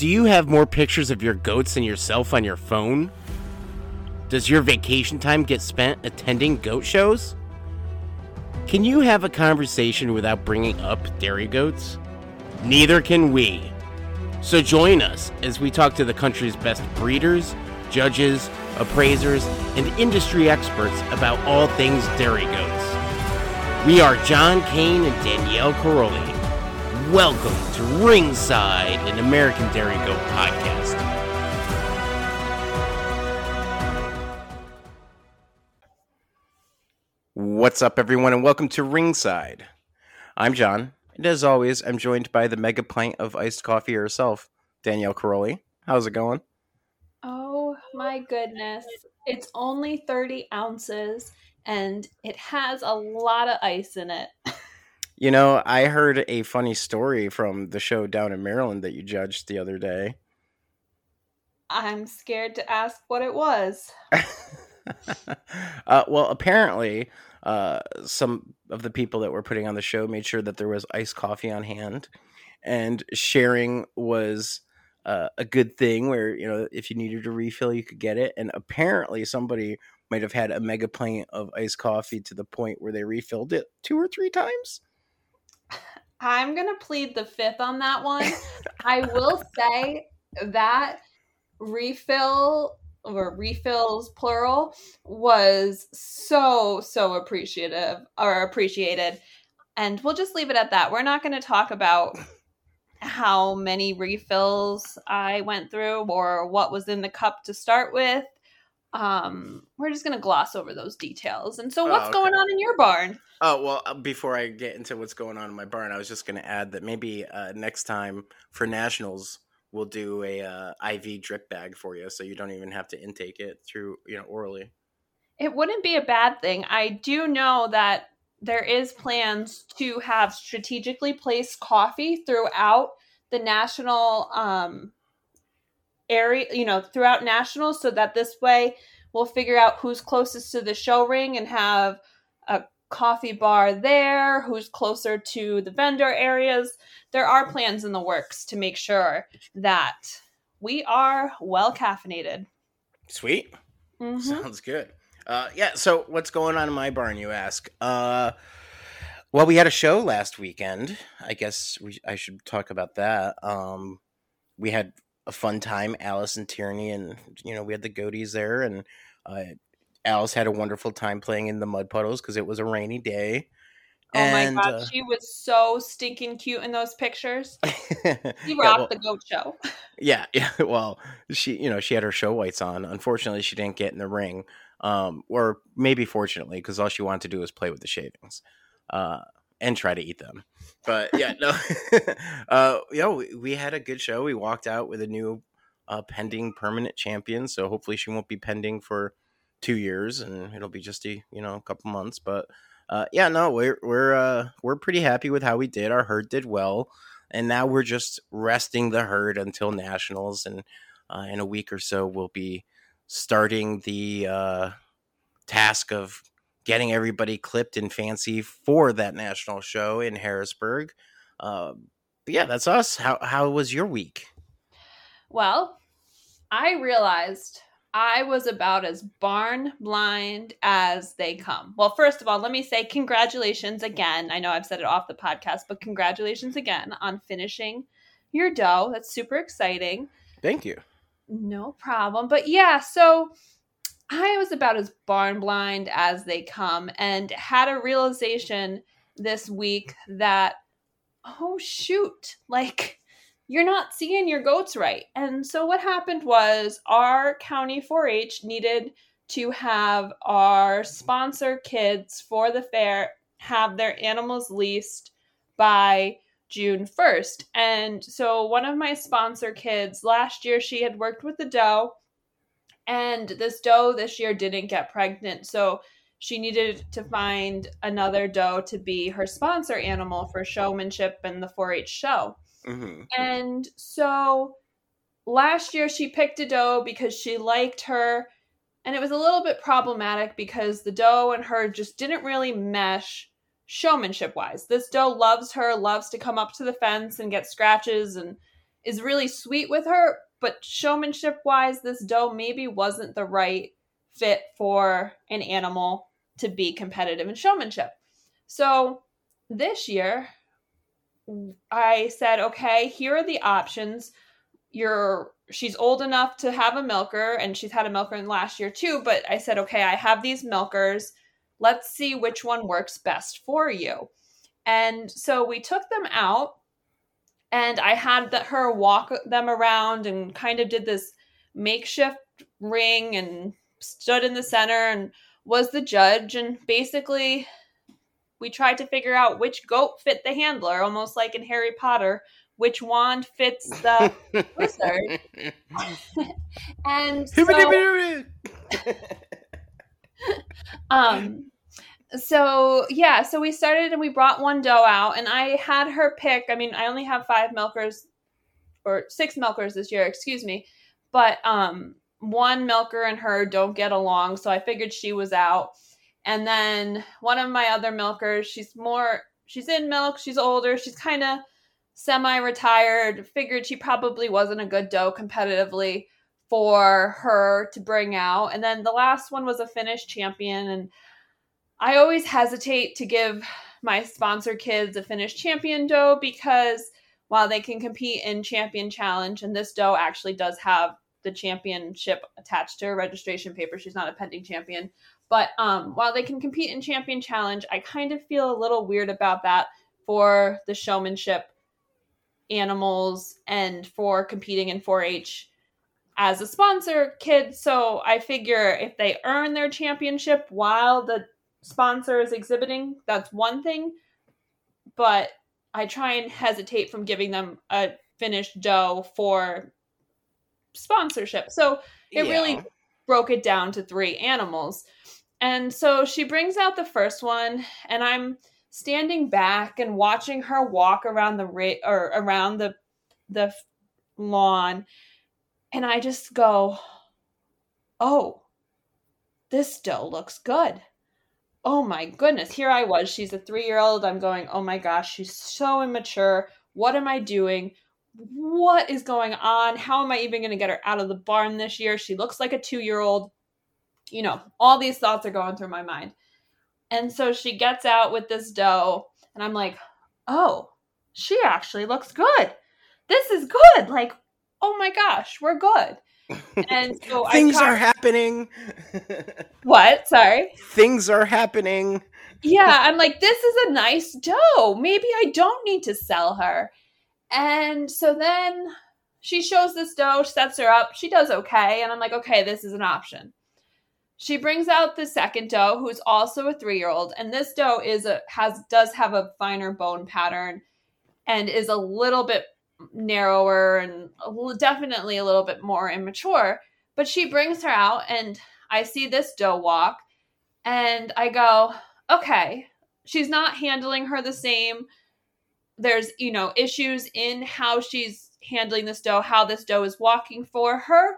Do you have more pictures of your goats than yourself on your phone? Does your vacation time get spent attending goat shows? Can you have a conversation without bringing up dairy goats? Neither can we. So join us as we talk to the country's best breeders, judges, appraisers, and industry experts about all things dairy goats. We are John Kane and Danielle Caroli. Welcome to Ringside, an American Dairy Goat podcast. What's up, everyone, and welcome to Ringside. I'm John, and as always, I'm joined by the mega pint of iced coffee herself, Danielle Caroli. How's it going? Oh, my goodness. It's only 30 ounces, and it has a lot of ice in it. You know, I heard a funny story from the show down in Maryland that you judged the other day. I'm scared to ask what it was. Well, apparently, some of the people that were putting on the show made sure that there was iced coffee on hand. And sharing was a good thing where, you know, if you needed a refill, you could get it. And apparently somebody might have had a mega pint of iced coffee to the point where they refilled it 2 or 3 times. I'm going to plead the fifth on that one. I will say that refill, or refills plural, was so appreciated. And we'll just leave it at that. We're not going to talk about how many refills I went through or what was in the cup to start with. We're just going to gloss over those details. And so what's going on in your barn? Oh, well, before I get into what's going on in my barn, I was just going to add that maybe next time for nationals, we'll do a IV drip bag for you. So you don't even have to intake it through, you know, orally. It wouldn't be a bad thing. I do know that there is plans to have strategically placed coffee throughout the national, area, you know, throughout nationals, so that this way we'll figure out who's closest to the show ring and have a coffee bar there, who's closer to the vendor areas. There are plans in the works to make sure that we are well caffeinated. Sweet. Mm-hmm. Sounds good. Yeah. So what's going on in my barn, you ask? Well, we had a show last weekend. I guess I should talk about that. We had a fun time, Alice and Tierney, and, you know, we had the goaties there, and Alice had a wonderful time playing in the mud puddles because it was a rainy day. Oh my God, she was so stinking cute in those pictures. She rocked the goat show. Yeah. Well, she had her show whites on. Unfortunately, she didn't get in the ring, or maybe fortunately, because all she wanted to do was play with the shavings. And try to eat them. But yeah, no, we had a good show. We walked out with a new pending permanent champion. So hopefully she won't be pending for 2 years, and it'll be just a couple months. But we're pretty happy with how we did. Our herd did well, and now we're just resting the herd until nationals. And in a week or so, we'll be starting the task of getting everybody clipped and fancy for that national show in Harrisburg. But yeah, that's us. How was your week? Well, I realized I was about as barn blind as they come. Well, first of all, let me say congratulations again. I know I've said it off the podcast, but congratulations again on finishing your dough. That's super exciting. Thank you. No problem. But yeah, so I was about as barn blind as they come, and had a realization this week that, oh shoot, like, you're not seeing your goats right. And so what happened was our county 4-H needed to have our sponsor kids for the fair have their animals leased by June 1st. And so one of my sponsor kids last year, she had worked with the doe. And this doe this year didn't get pregnant, so she needed to find another doe to be her sponsor animal for showmanship and the 4-H show. Mm-hmm. And so last year she picked a doe because she liked her, and it was a little bit problematic because the doe and her just didn't really mesh showmanship-wise. This doe loves her, loves to come up to the fence and get scratches and is really sweet with her, but showmanship wise, this doe maybe wasn't the right fit for an animal to be competitive in showmanship. So this year I said, okay, here are the options. She's old enough to have a milker, and she's had a milker in last year too, but I said, okay, I have these milkers. Let's see which one works best for you. And so we took them out, and I had her walk them around and kind of did this makeshift ring and stood in the center and was the judge. And basically we tried to figure out which goat fit the handler, almost like in Harry Potter, which wand fits the wizard. And so, so we started and we brought one doe out, and I had her pick. I mean, I only have 6 milkers this year, but one milker and her don't get along, so I figured she was out. And then one of my other milkers, she's in milk, she's older, she's kind of semi-retired, figured she probably wasn't a good doe competitively for her to bring out. And then the last one was a Finnish champion, and I always hesitate to give my sponsor kids a Finnish champion doe because while they can compete in champion challenge, and this doe actually does have the championship attached to her registration paper. She's not a pending champion. But while they can compete in champion challenge, I kind of feel a little weird about that for the showmanship animals and for competing in 4-H as a sponsor kid. So I figure if they earn their championship while the sponsor is exhibiting, that's one thing. But I try and hesitate from giving them a finished doe for sponsorship. So it really broke it down to 3 animals. And so she brings out the first one, and I'm standing back and watching her walk around the lawn. And I just go, oh, this doe looks good. Oh my goodness. Here I was. She's a 3-year-old. I'm going, oh my gosh, she's so immature. What am I doing? What is going on? How am I even going to get her out of the barn this year? She looks like a 2-year-old. You know, all these thoughts are going through my mind. And so she gets out with this doe, and I'm like, oh, she actually looks good. This is good. Like, oh my gosh, we're good. And so things are happening. What? Sorry. Things are happening. Yeah. I'm like, this is a nice doe. Maybe I don't need to sell her. And so then she shows this doe, sets her up. She does okay. And I'm like, okay, this is an option. She brings out the second doe, who's also a 3-year-old. And this doe does have a finer bone pattern and is a little bit narrower and definitely a little bit more immature. But she brings her out, and I see this doe walk, and I go, okay, she's not handling her the same. There's, you know, issues in how she's handling this doe, how this doe is walking for her.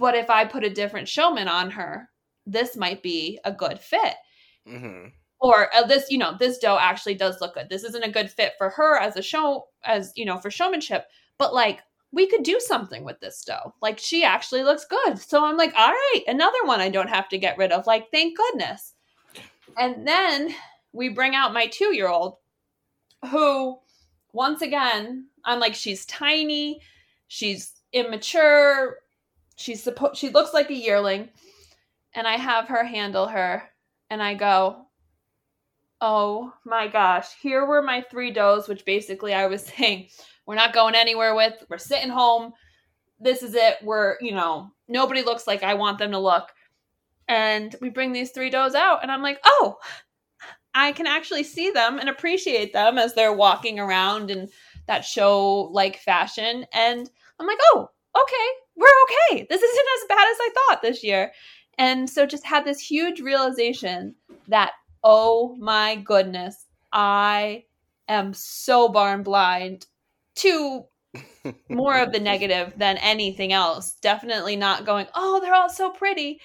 But if I put a different showman on her, this might be a good fit. Mm-hmm. Or this doe actually does look good. This isn't a good fit for her as a show, as, you know, for showmanship, but like we could do something with this doe. Like she actually looks good. So I'm like, all right, another one I don't have to get rid of. Like, thank goodness. And then we bring out my 2-year-old who, once again, I'm like, she's tiny, she's immature. She looks like a yearling, and I have her handle her, and I go, oh my gosh, here were my 3 does, which basically I was saying, we're not going anywhere with, we're sitting home. This is it. We're, you know, nobody looks like I want them to look. And we bring these 3 does out, and I'm like, oh, I can actually see them and appreciate them as they're walking around in that show-like fashion. And I'm like, oh, okay, we're okay. This isn't as bad as I thought this year. And so just had this huge realization that, oh my goodness, I am so barn blind to more of the negative than anything else. Definitely not going, oh, they're all so pretty,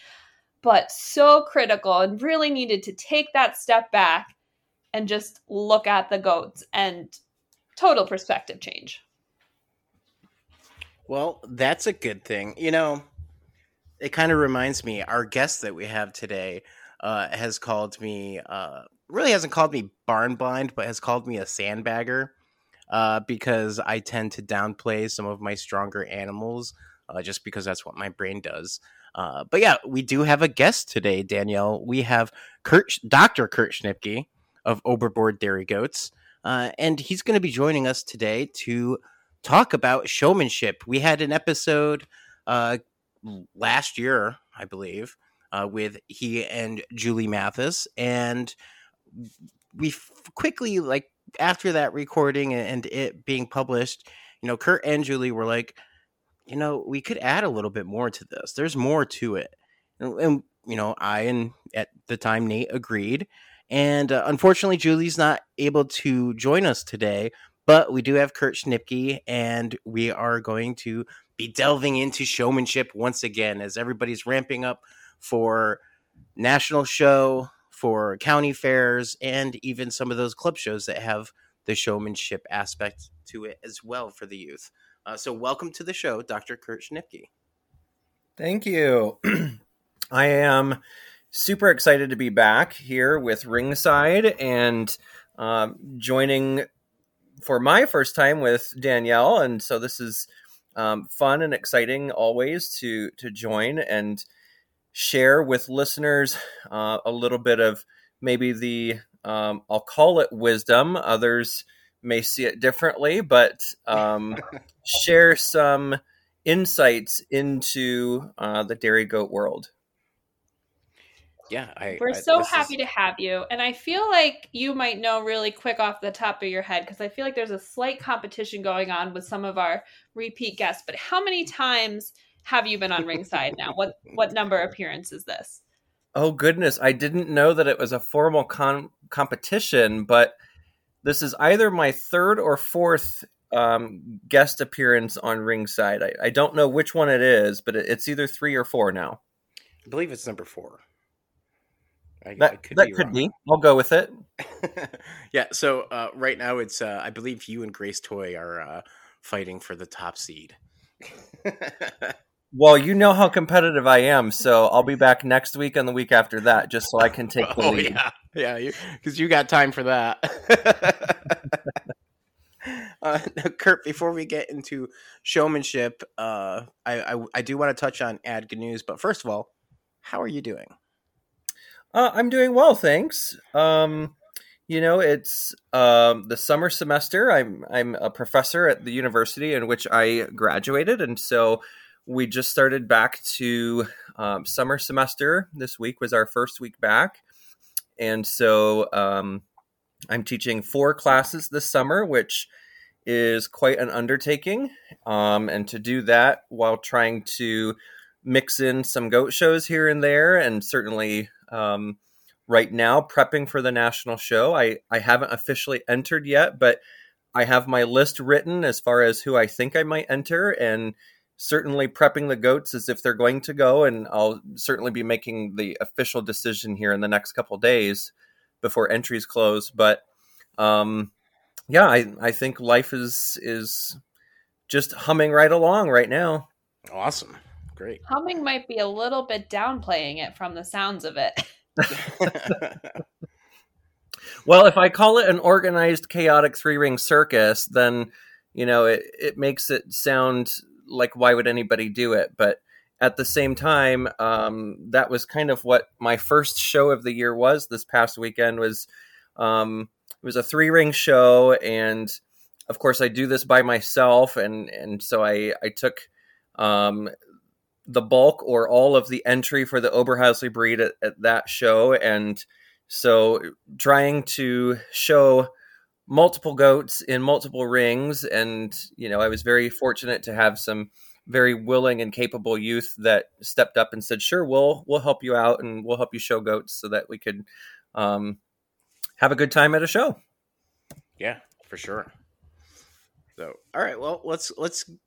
but so critical, and really needed to take that step back and just look at the goats, and total perspective change. Well, that's a good thing. You know, it kind of reminds me, our guest that we have today has called me, really hasn't called me barn blind, but has called me a sandbagger because I tend to downplay some of my stronger animals just because that's what my brain does. But yeah, we do have a guest today, Danielle. We have Dr. Kurt Schnipke of Overboard Dairy Goats, and he's going to be joining us today to talk about showmanship. We had an episode last year, I believe, with he and Julie Mathis, and we quickly, like after that recording and it being published, you know, Kurt and Julie were like, you know, we could add a little bit more to this. There's more to it. And you know, I and at the time Nate agreed. And unfortunately, Julie's not able to join us today, but we do have Kurt Schnipke, and we are going to be delving into showmanship once again as everybody's ramping up for national show, for county fairs, and even some of those club shows that have the showmanship aspect to it as well for the youth. So welcome to the show, Dr. Kurt Schnipke. Thank you. I am super excited to be back here with Ringside and joining for my first time with Danielle. And so this is fun and exciting always to join and share with listeners a little bit of maybe the, I'll call it wisdom. Others may see it differently, but share some insights into the dairy goat world. Yeah, we're so happy to have you. And I feel like you might know really quick off the top of your head, because I feel like there's a slight competition going on with some of our repeat guests. But how many times have you been on Ringside now? What number appearance is this? Oh, goodness. I didn't know that it was a formal competition, but this is either my third or fourth guest appearance on Ringside. I don't know which one it is, but it's either 3 or 4 now. I believe it's number 4. That could be. I'll go with it. Yeah. So right now it's, I believe you and Grace Toy are fighting for the top seed. Well, you know how competitive I am, so I'll be back next week and the week after that, just so I can take the lead. Yeah, because you got time for that. Now, Kurt, before we get into showmanship, I do want to touch on AdGood News, but first of all, how are you doing? I'm doing well, thanks. You know, it's the summer semester. I'm a professor at the university in which I graduated, and so we just started back to summer semester. This week was our first week back. And so I'm teaching 4 classes this summer, which is quite an undertaking. And to do that while trying to mix in some goat shows here and there, and certainly right now prepping for the national show. I haven't officially entered yet, but I have my list written as far as who I think I might enter, and certainly prepping the goats as if they're going to go, and I'll certainly be making the official decision here in the next couple days before entries close. But yeah, I think life is just humming right along right now. Awesome. Great. Humming might be a little bit downplaying it from the sounds of it. Well, if I call it an organized, chaotic 3-ring circus, then, you know, it makes it sound like, why would anybody do it? But at the same time, that was kind of what my first show of the year was. This past weekend was, it was a 3-ring show. And of course I do this by myself. And so I took, the bulk or all of the entry for the Oberhasli breed at that show. And so trying to show multiple goats in multiple rings. And, you know, I was very fortunate to have some very willing and capable youth that stepped up and said, sure, we'll help you out and we'll help you show goats so that we could have a good time at a show. Yeah, for sure. So, all right, well, let's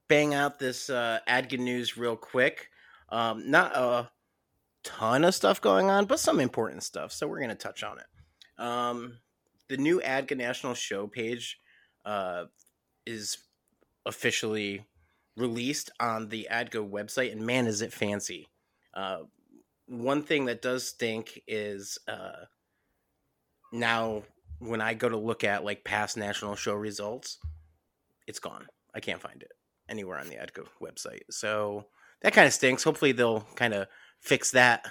bang out this AdGood News real quick. Not a ton of stuff going on, but some important stuff, so we're going to touch on it. The new AdGood National Show page is officially released on the ADGO website, and man, is it fancy. One thing that does stink is now when I go to look at like past national show results, it's gone. I can't find it anywhere on the ADGO website. So that kind of stinks. Hopefully they'll kind of fix that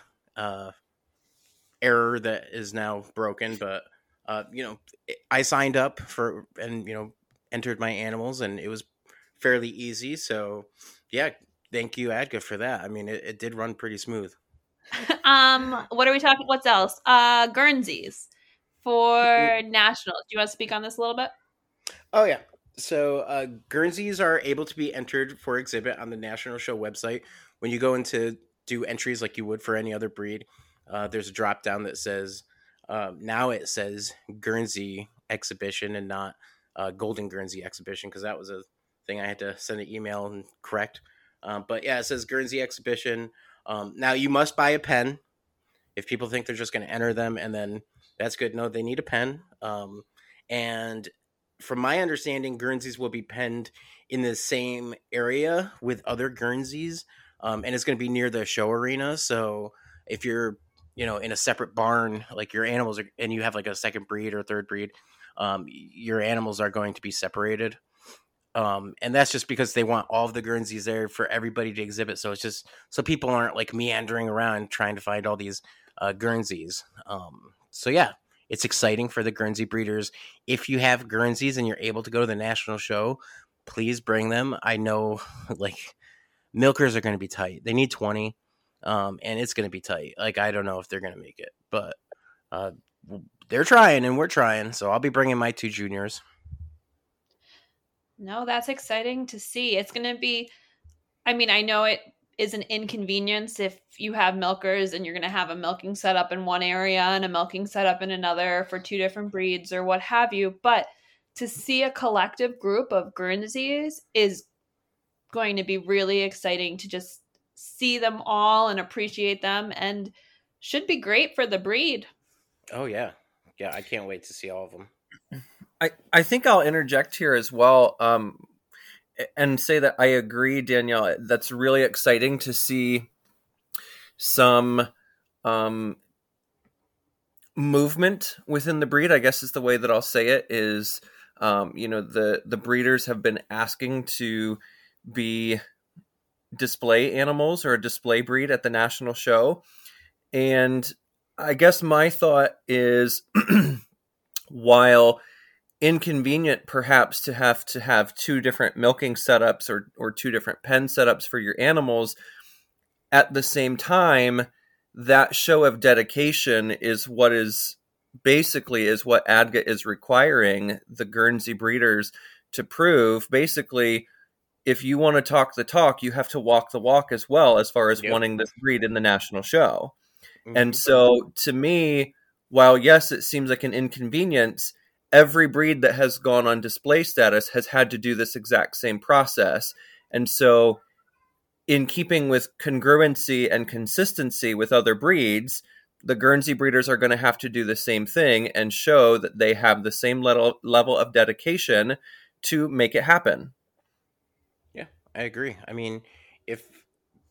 error that is now broken. But, you know, I signed up for and, you know, entered my animals, and it was fairly easy. So, yeah, thank you, ADGA, for that. I mean, it did run pretty smooth. What are we talking? What's else? Guernseys for nationals. Do you want to speak on this a little bit? Oh, yeah. So Guernseys are able to be entered for exhibit on the National Show website. When you go in to do entries like you would for any other breed, there's a drop down that says, now it says Guernsey exhibition and not Golden Guernsey exhibition, because that was a thing I had to send an email and correct. But yeah, it says Guernsey exhibition. Now you must buy a pen if people think they're just going to enter them, and then that's good. No, they need a pen. And from my understanding, Guernseys will be penned in the same area with other Guernseys, and it's going to be near the show arena. So if you're, you know, in a separate barn, like your animals are, and you have like a second breed or third breed, your animals are going to be separated. And that's just because they want all of the Guernseys there for everybody to exhibit. So it's just so people aren't like meandering around trying to find all these Guernseys. So yeah, it's exciting for the Guernsey breeders. If you have Guernseys and you're able to go to the national show, please bring them. I know like milkers are going to be tight. They need 20, and it's going to be tight. Like, I don't know if they're going to make it, but they're trying and we're trying. So I'll be bringing my two juniors. No, that's exciting to see. It's going to be, I mean, I know it is an inconvenience if you have milkers and you're going to have a milking setup in one area and a milking setup in another for two different breeds or what have you. But to see a collective group of Guernseys is going to be really exciting to just see them all and appreciate them, and should be great for the breed. Oh, yeah. Yeah, I can't wait to see all of them. I think I'll interject here as well, and say that I agree, Danielle. That's really exciting to see some movement within the breed, I guess is the way that I'll say it, is, you know, the breeders have been asking to be display animals or a display breed at the national show. And I guess my thought is while inconvenient perhaps to have two different milking setups or two different pen setups for your animals, at the same time, that show of dedication is what is basically is what ADGA is requiring the Guernsey breeders to prove. Basically, if you want to talk the talk, you have to walk the walk as well, as far as wanting this breed in the national show. Mm-hmm. And so to me, while yes, it seems like an inconvenience, every breed that has gone on display status has had to do this exact same process. And so in keeping with congruency and consistency with other breeds, the Guernsey breeders are going to have to do the same thing and show that they have the same level of dedication to make it happen. Yeah, I agree. I mean, if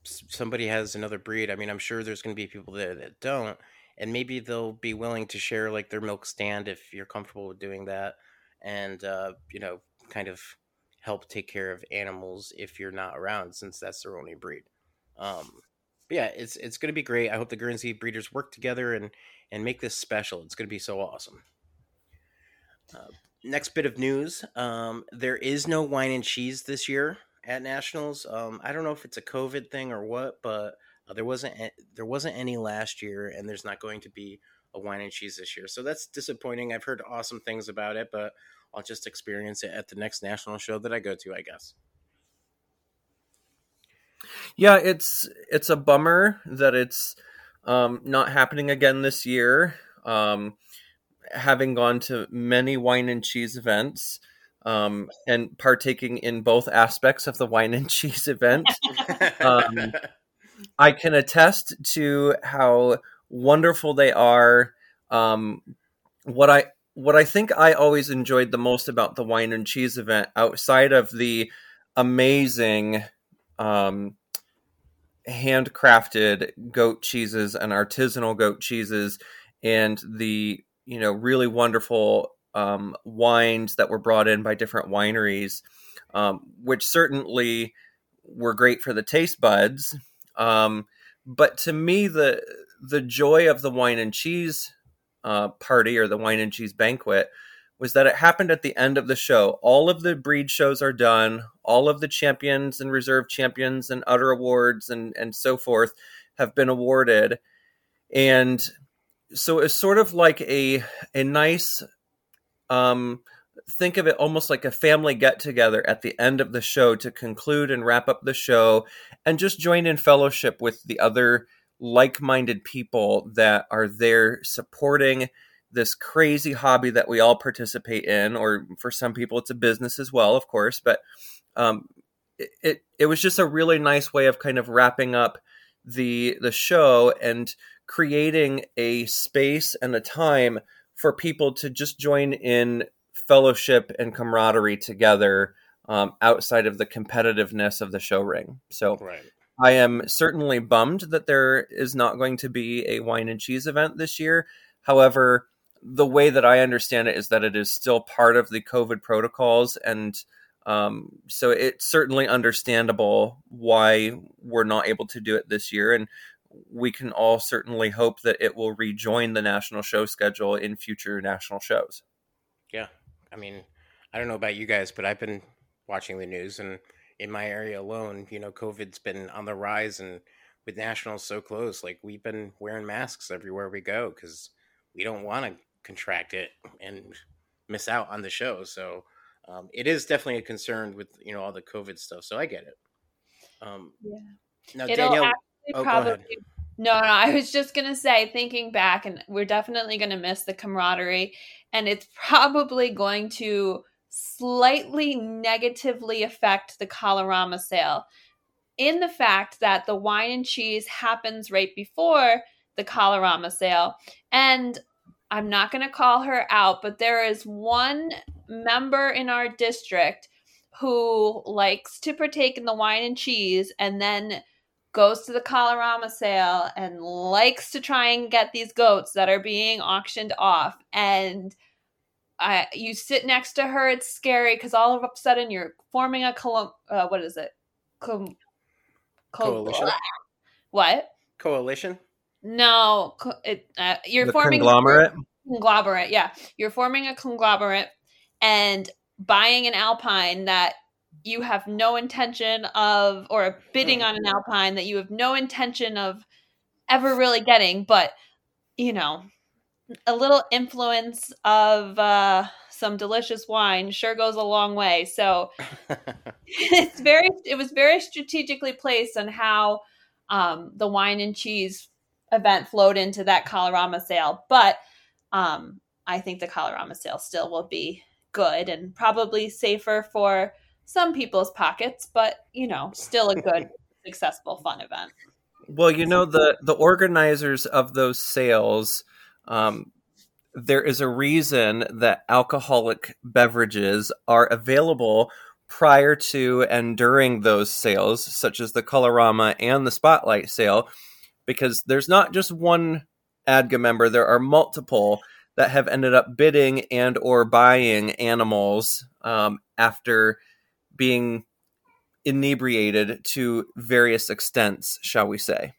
somebody has another breed, I mean, I'm sure there's going to be people there that don't. And maybe they'll be willing to share like their milk stand if you're comfortable with doing that, and you know, kind of help take care of animals if you're not around, since that's their only breed. But yeah, it's going to be great. I hope the Guernsey breeders work together and make this special. It's going to be so awesome. Next bit of news: there is no wine and cheese this year at nationals. I don't know if it's a COVID thing or what, but there wasn't any last year, and there's not going to be a wine and cheese this year. So that's disappointing. I've heard awesome things about it, but I'll just experience it at the next national show that I go to, I guess. Yeah, it's a bummer that it's not happening again this year. Having gone to many wine and cheese events, and partaking in both aspects of the wine and cheese event, I can attest to how wonderful they are. What I think I always enjoyed the most about the wine and cheese event, outside of the amazing handcrafted goat cheeses and artisanal goat cheeses, and the, you know, really wonderful wines that were brought in by different wineries, which certainly were great for the taste buds. But to me, the joy of the wine and cheese party, or the wine and cheese banquet, was that it happened at the end of the show. All of the breed shows are done. All of the champions and reserve champions and udder awards and so forth have been awarded. And so it's sort of like a nice, think of it almost like a family get together at the end of the show to conclude and wrap up the show and just join in fellowship with the other like-minded people that are there supporting this crazy hobby that we all participate in, or for some people it's a business as well, of course, but it was just a really nice way of kind of wrapping up the show and creating a space and a time for people to just join in fellowship and camaraderie together outside of the competitiveness of the show ring. So right. I am certainly bummed that there is not going to be a wine and cheese event this year. However, the way that I understand it is that it is still part of the COVID protocols. And so it's certainly understandable why we're not able to do it this year. And we can all certainly hope that it will rejoin the national show schedule in future national shows. Yeah. I mean, I don't know about you guys, but I've been watching the news, and in my area alone, you know, COVID's been on the rise, and with nationals so close, like we've been wearing masks everywhere we go because we don't want to contract it and miss out on the show. So it is definitely a concern with, you know, all the COVID stuff. So I get it. Yeah. Now, it'll Danielle, probably. No, I was just going to say, thinking back, and we're definitely going to miss the camaraderie, and it's probably going to slightly negatively affect the Colorama sale in the fact that the wine and cheese happens right before the Colorama sale. And I'm not going to call her out, but there is one member in our district who likes to partake in the wine and cheese and then goes to the Colorama sale and likes to try and get these goats that are being auctioned off. And you sit next to her, it's scary because all of a sudden you're forming a coalition. What? Coalition? No, you're forming conglomerate. Conglomerate, yeah. You're forming a conglomerate and buying an Alpine that you have no intention of, or bidding on an Alpine that you have no intention of ever really getting, but, you know, a little influence of some delicious wine sure goes a long way. So it was very strategically placed on how the wine and cheese event flowed into that Colorama sale. But I think the Colorama sale still will be good and probably safer for some people's pockets, but, you know, still a good, successful, fun event. Well, you know, the organizers of those sales, there is a reason that alcoholic beverages are available prior to and during those sales, such as the Colorama and the Spotlight sale, because there's not just one ADGA member, there are multiple that have ended up bidding and or buying animals after being inebriated to various extents, shall we say.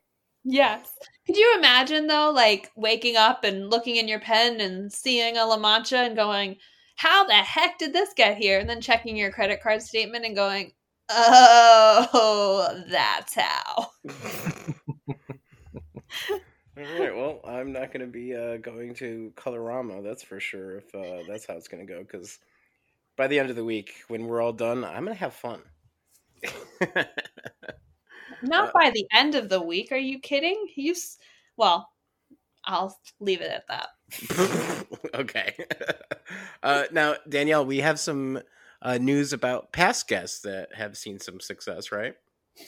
Yes. Could you imagine, though, like waking up and looking in your pen and seeing a La Mancha and going, how the heck did this get here? And then checking your credit card statement and going, oh, that's how. All right. Well, I'm not going to be going to Colorama, that's for sure, if that's how it's going to go, because by the end of the week, when we're all done, I'm going to have fun. Not by the end of the week. Are you kidding? Well, I'll leave it at that. Okay. Now, Danielle, we have some news about past guests that have seen some success, right?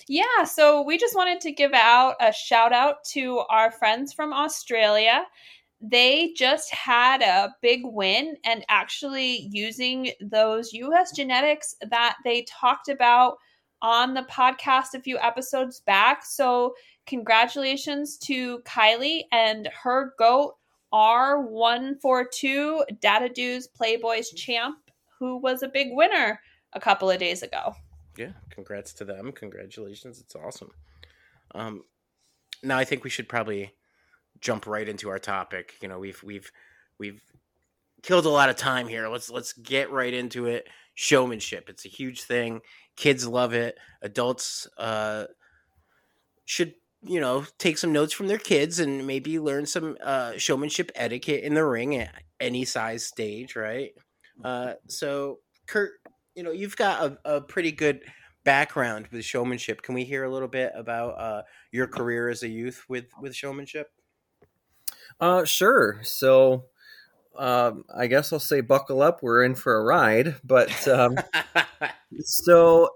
Yeah. So we just wanted to give out a shout out to our friends from Australia. they just had a big win and actually using those U.S. genetics that they talked about on the podcast a few episodes back. So congratulations to Kylie and her goat, R142, Datadu's Playboys champ, who was a big winner a couple of days ago. Yeah, congrats to them. Congratulations. It's awesome. Now I think we should probably jump right into our topic. You know, we've killed a lot of time here. Let's get right into it. Showmanship. It's a huge thing. Kids love it. Adults should, you know, take some notes from their kids and maybe learn some showmanship etiquette in the ring at any size stage, right? So Kurt, you know, you've got a pretty good background with showmanship. Can we hear a little bit about your career as a youth with showmanship? Sure. So I guess I'll say buckle up. We're in for a ride. But so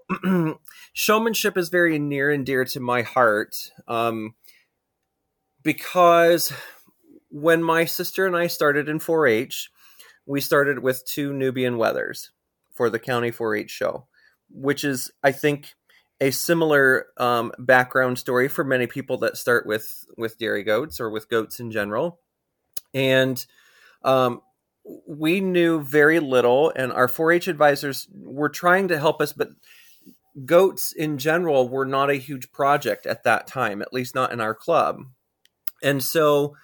showmanship is very near and dear to my heart because when my sister and I started in 4-H, we started with 2 Nubian wethers for the county 4-H show, which is, I think, a similar background story for many people that start with dairy goats or with goats in general. And we knew very little, and our 4-H advisors were trying to help us, but goats in general were not a huge project at that time, at least not in our club. And so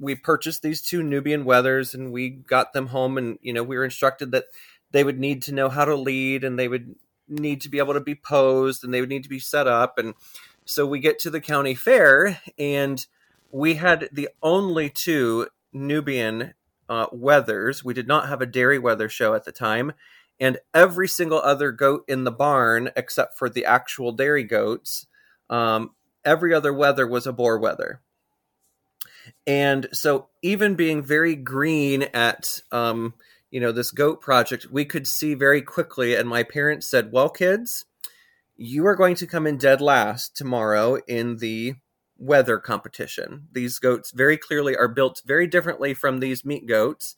we purchased these 2 Nubian wethers and we got them home, and, you know, we were instructed that they would need to know how to lead and they would need to be able to be posed and they would need to be set up. And so we get to the county fair and we had the only 2 Nubian wethers. We did not have a dairy wether show at the time, and every single other goat in the barn, except for the actual dairy goats, every other wether was a boar wether. And so even being very green at, you know, this goat project, we could see very quickly. And my parents said, well, kids, you are going to come in dead last tomorrow in the weather competition. These goats very clearly are built very differently from these meat goats,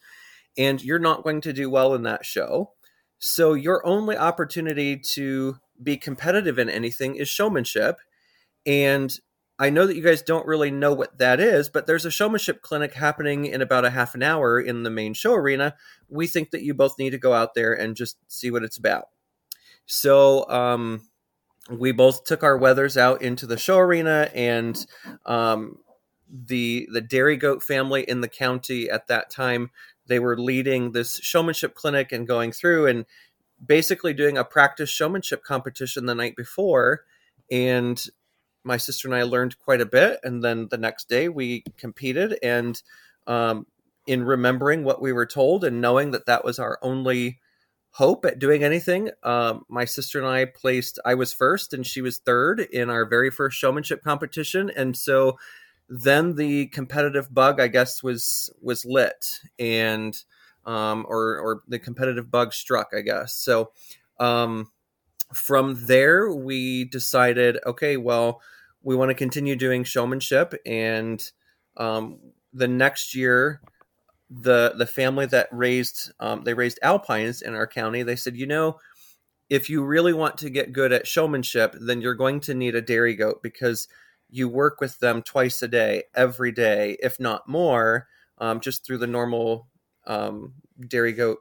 and you're not going to do well in that show. So your only opportunity to be competitive in anything is showmanship. And I know that you guys don't really know what that is, but there's a showmanship clinic happening in about a half an hour in the main show arena. We think that you both need to go out there and just see what it's about. So we both took our wethers out into the show arena, and the dairy goat family in the county at that time, they were leading this showmanship clinic and going through and basically doing a practice showmanship competition the night before. And my sister and I learned quite a bit. And then the next day we competed, and in remembering what we were told and knowing that that was our only hope at doing anything, my sister and I I was first and she was third in our very first showmanship competition. And so then the competitive bug, I guess, was lit, and or the competitive bug struck, I guess. So from there, we decided, okay, well, we want to continue doing showmanship. And the next year, the family that raised Alpines in our county, they said, you know, if you really want to get good at showmanship, then you're going to need a dairy goat, because you work with them twice a day, every day, if not more, just through the normal dairy goat,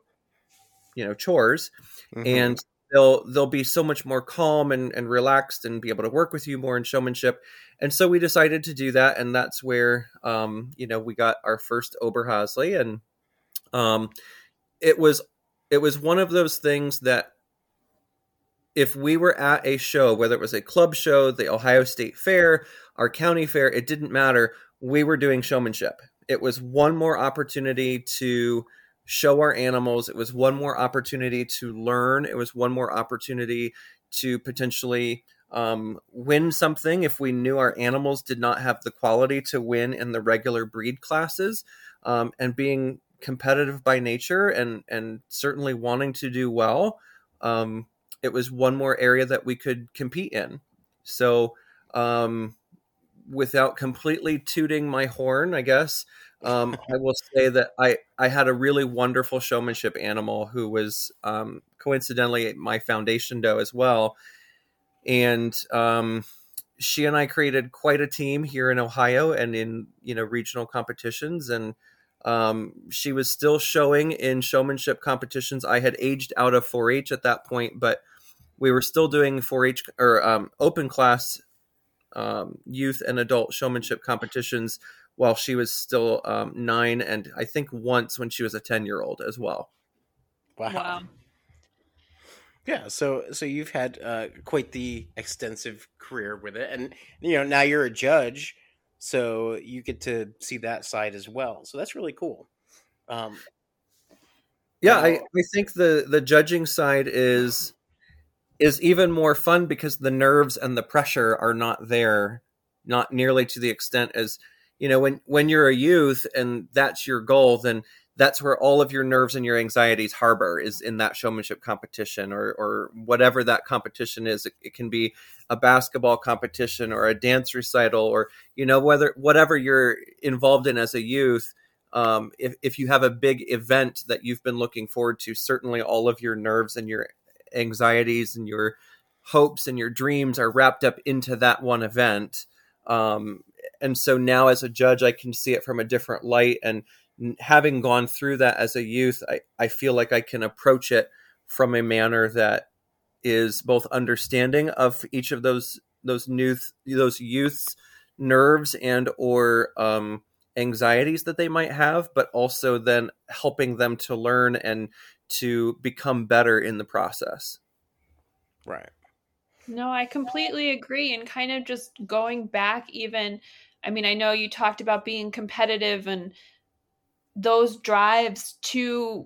you know, chores. Mm-hmm. And they'll be so much more calm and relaxed and be able to work with you more in showmanship. And so we decided to do that. And that's where, you know, we got our first Oberhasli. And it was one of those things that if we were at a show, whether it was a club show, the Ohio State Fair, our county fair, it didn't matter. We were doing showmanship. It was one more opportunity to show our animals. It was one more opportunity to learn. It was one more opportunity to potentially win something if we knew our animals did not have the quality to win in the regular breed classes. And being competitive by nature and certainly wanting to do well, it was one more area that we could compete in. So without completely tooting my horn, I guess, I will say that I had a really wonderful showmanship animal who was coincidentally my foundation doe as well. And she and I created quite a team here in Ohio and in, you know, regional competitions. And she was still showing in showmanship competitions. I had aged out of 4-H at that point, but we were still doing 4-H or open class youth and adult showmanship competitions while she was still 9. And I think once when she was a 10-year-old as well. Wow. Yeah. So you've had quite the extensive career with it, and, you know, now you're a judge, so you get to see that side as well. So that's really cool. Yeah. I think the judging side is even more fun because the nerves and the pressure are not there, not nearly to the extent as, you know, when you're a youth and that's your goal, then that's where all of your nerves and your anxieties harbor, is in that showmanship competition or whatever that competition is. It can be a basketball competition or a dance recital, or, you know, whatever you're involved in as a youth. If you have a big event that you've been looking forward to, certainly all of your nerves and your anxieties and your hopes and your dreams are wrapped up into that one event. And so now as a judge, I can see it from a different light, and having gone through that as a youth, I feel like I can approach it from a manner that is both understanding of each of those youth's nerves and or anxieties that they might have, but also then helping them to learn and to become better in the process. Right. No, I completely agree. And kind of just going back even, I mean, I know you talked about being competitive and those drives to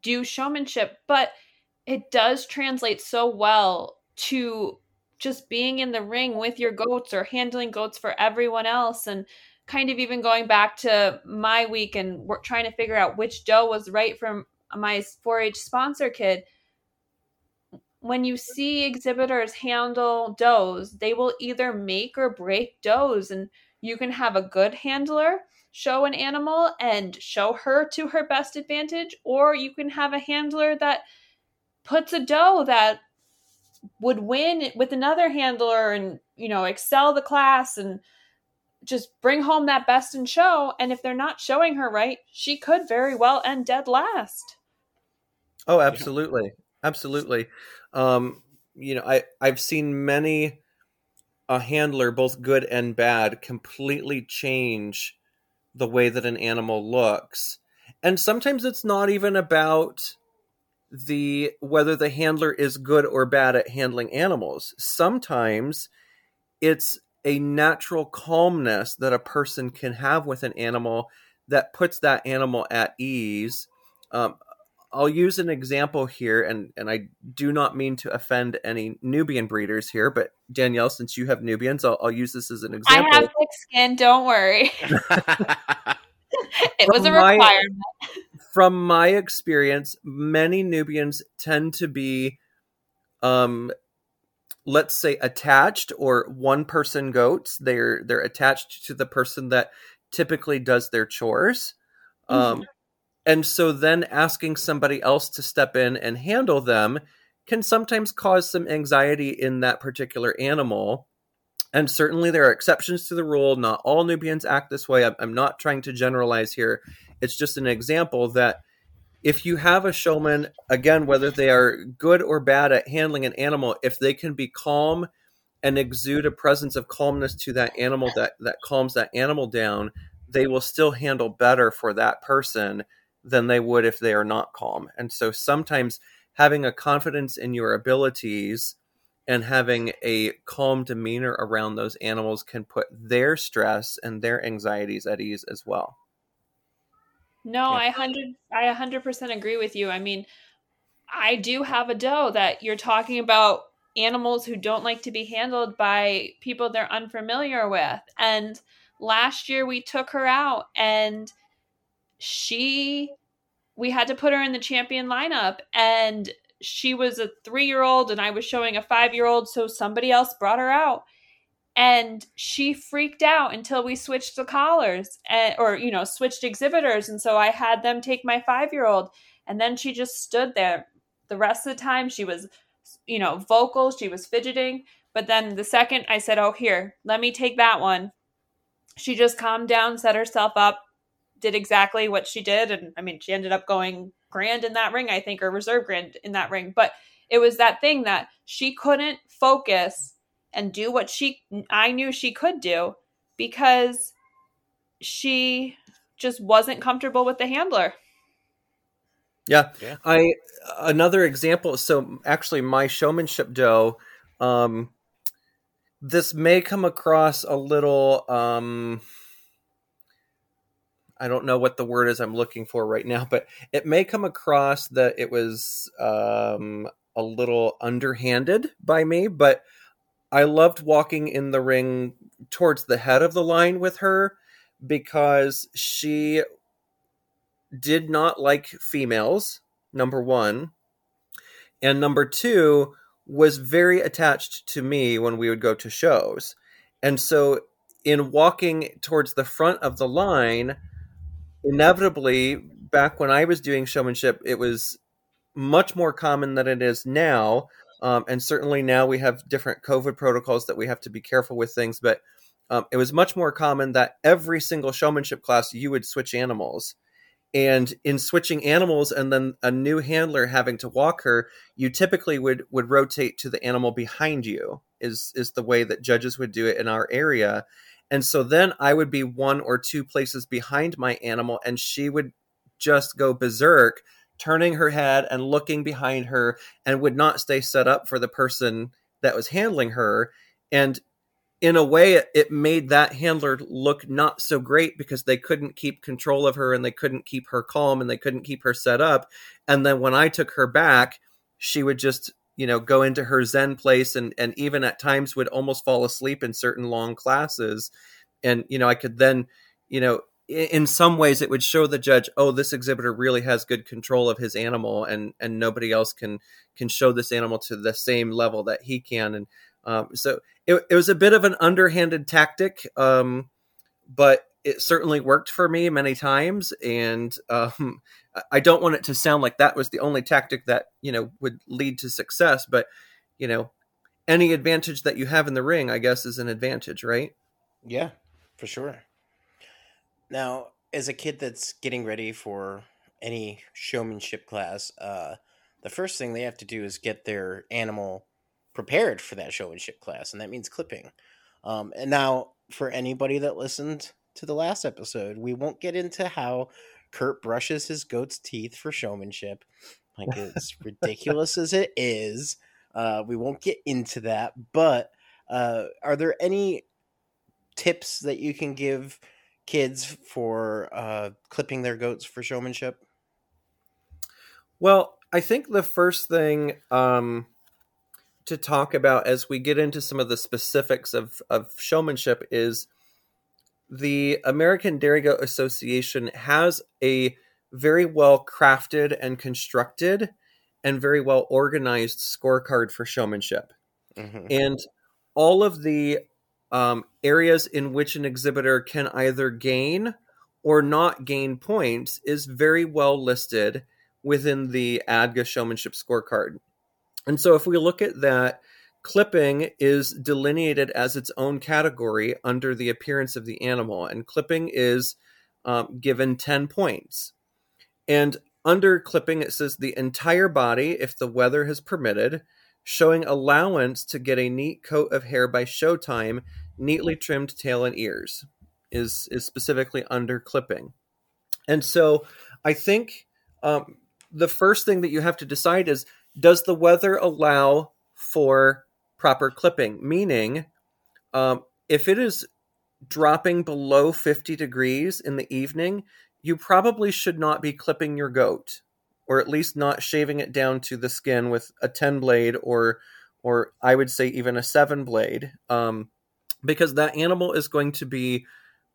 do showmanship, but it does translate so well to just being in the ring with your goats or handling goats for everyone else. And kind of even going back to my week and trying to figure out which doe was right from my 4-H sponsor kid. When you see exhibitors handle does, they will either make or break does, and you can have a good handler show an animal and show her to her best advantage, or you can have a handler that puts a doe that would win with another handler and, you know, excel the class and just bring home that best in show. And if they're not showing her right, she could very well end dead last. Oh, absolutely. Yeah. Absolutely. You know, I've seen many a handler, both good and bad, completely change the way that an animal looks. And sometimes it's not even about whether the handler is good or bad at handling animals. Sometimes it's a natural calmness that a person can have with an animal that puts that animal at ease. I'll use an example here, and I do not mean to offend any Nubian breeders here, but Danielle, since you have Nubians, I'll use this as an example. I have thick skin, don't worry. It was a requirement. From my experience, many Nubians tend to be, let's say, attached or one-person goats. They're attached to the person that typically does their chores. Mm-hmm. And so then asking somebody else to step in and handle them can sometimes cause some anxiety in that particular animal. And certainly there are exceptions to the rule. Not all Nubians act this way. I'm not trying to generalize here. It's just an example that if you have a showman, again, whether they are good or bad at handling an animal, if they can be calm and exude a presence of calmness to that animal that calms that animal down, they will still handle better for that person than they would if they are not calm. And so sometimes having a confidence in your abilities and having a calm demeanor around those animals can put their stress and their anxieties at ease as well. No, yeah. I 100% agree with you. I mean, I do have a doe that you're talking about, animals who don't like to be handled by people they're unfamiliar with. And last year we took her out and we had to put her in the champion lineup, and she was a 3-year-old and I was showing a 5-year-old. So somebody else brought her out And she freaked out until we switched the collars and, or, you know, switched exhibitors. And so I had them take my 5-year-old, and then she just stood there the rest of the time. She was, you know, vocal. She was fidgeting. But then the second I said, oh, here, let me take that one, she just calmed down, set herself up, did exactly what she did. And I mean, she ended up going grand in that ring, I think, or reserve grand in that ring. But it was that thing that she couldn't focus and do what I knew she could do because she just wasn't comfortable with the handler. Yeah. Another example. So actually my showmanship doe, this may come across a little, I don't know what the word is I'm looking for right now, but it may come across that it was a little underhanded by me, but I loved walking in the ring towards the head of the line with her because she did not like females, number one. And number two, was very attached to me when we would go to shows. And so in walking towards the front of the line, inevitably, back when I was doing showmanship, it was much more common than it is now. And certainly now we have different COVID protocols that we have to be careful with things. But it was much more common that every single showmanship class, you would switch animals. And in switching animals and then a new handler having to walk her, you typically would rotate to the animal behind you is the way that judges would do it in our area. And so then I would be one or two places behind my animal, and she would just go berserk, turning her head and looking behind her, and would not stay set up for the person that was handling her. And in a way, it made that handler look not so great because they couldn't keep control of her, and they couldn't keep her calm, and they couldn't keep her set up. And then when I took her back, she would just, you know, go into her zen place, and even at times would almost fall asleep in certain long classes. And, you know, I could then, you know, in some ways it would show the judge, oh, this exhibitor really has good control of his animal, and nobody else can show this animal to the same level that he can. And so it was a bit of an underhanded tactic, but it certainly worked for me many times. And I don't want it to sound like that was the only tactic that, you know, would lead to success. But, you know, any advantage that you have in the ring, I guess, is an advantage, right? Yeah, for sure. Now, as a kid that's getting ready for any showmanship class, the first thing they have to do is get their animal prepared for that showmanship class, and that means clipping. And now, for anybody that listened to the last episode, we won't get into how Kurt brushes his goat's teeth for showmanship, like as ridiculous as it is. We won't get into that, but are there any tips that you can give kids for clipping their goats for showmanship? Well, I think the first thing to talk about as we get into some of the specifics of showmanship is the American Dairy Goat Association has a very well crafted and constructed and very well organized scorecard for showmanship. Mm-hmm. And all of the areas in which an exhibitor can either gain or not gain points is very well listed within the ADGA showmanship scorecard. And so if we look at that, clipping is delineated as its own category under the appearance of the animal. And clipping is given 10 points. And under clipping, it says the entire body, if the weather has permitted, showing allowance to get a neat coat of hair by showtime, neatly trimmed tail and ears is specifically under clipping. And so I think the first thing that you have to decide is, does the weather allow for proper clipping? Meaning, if it is dropping below 50 degrees in the evening, you probably should not be clipping your goat, or at least not shaving it down to the skin with a 10 blade or I would say even a 7 blade, because that animal is going to be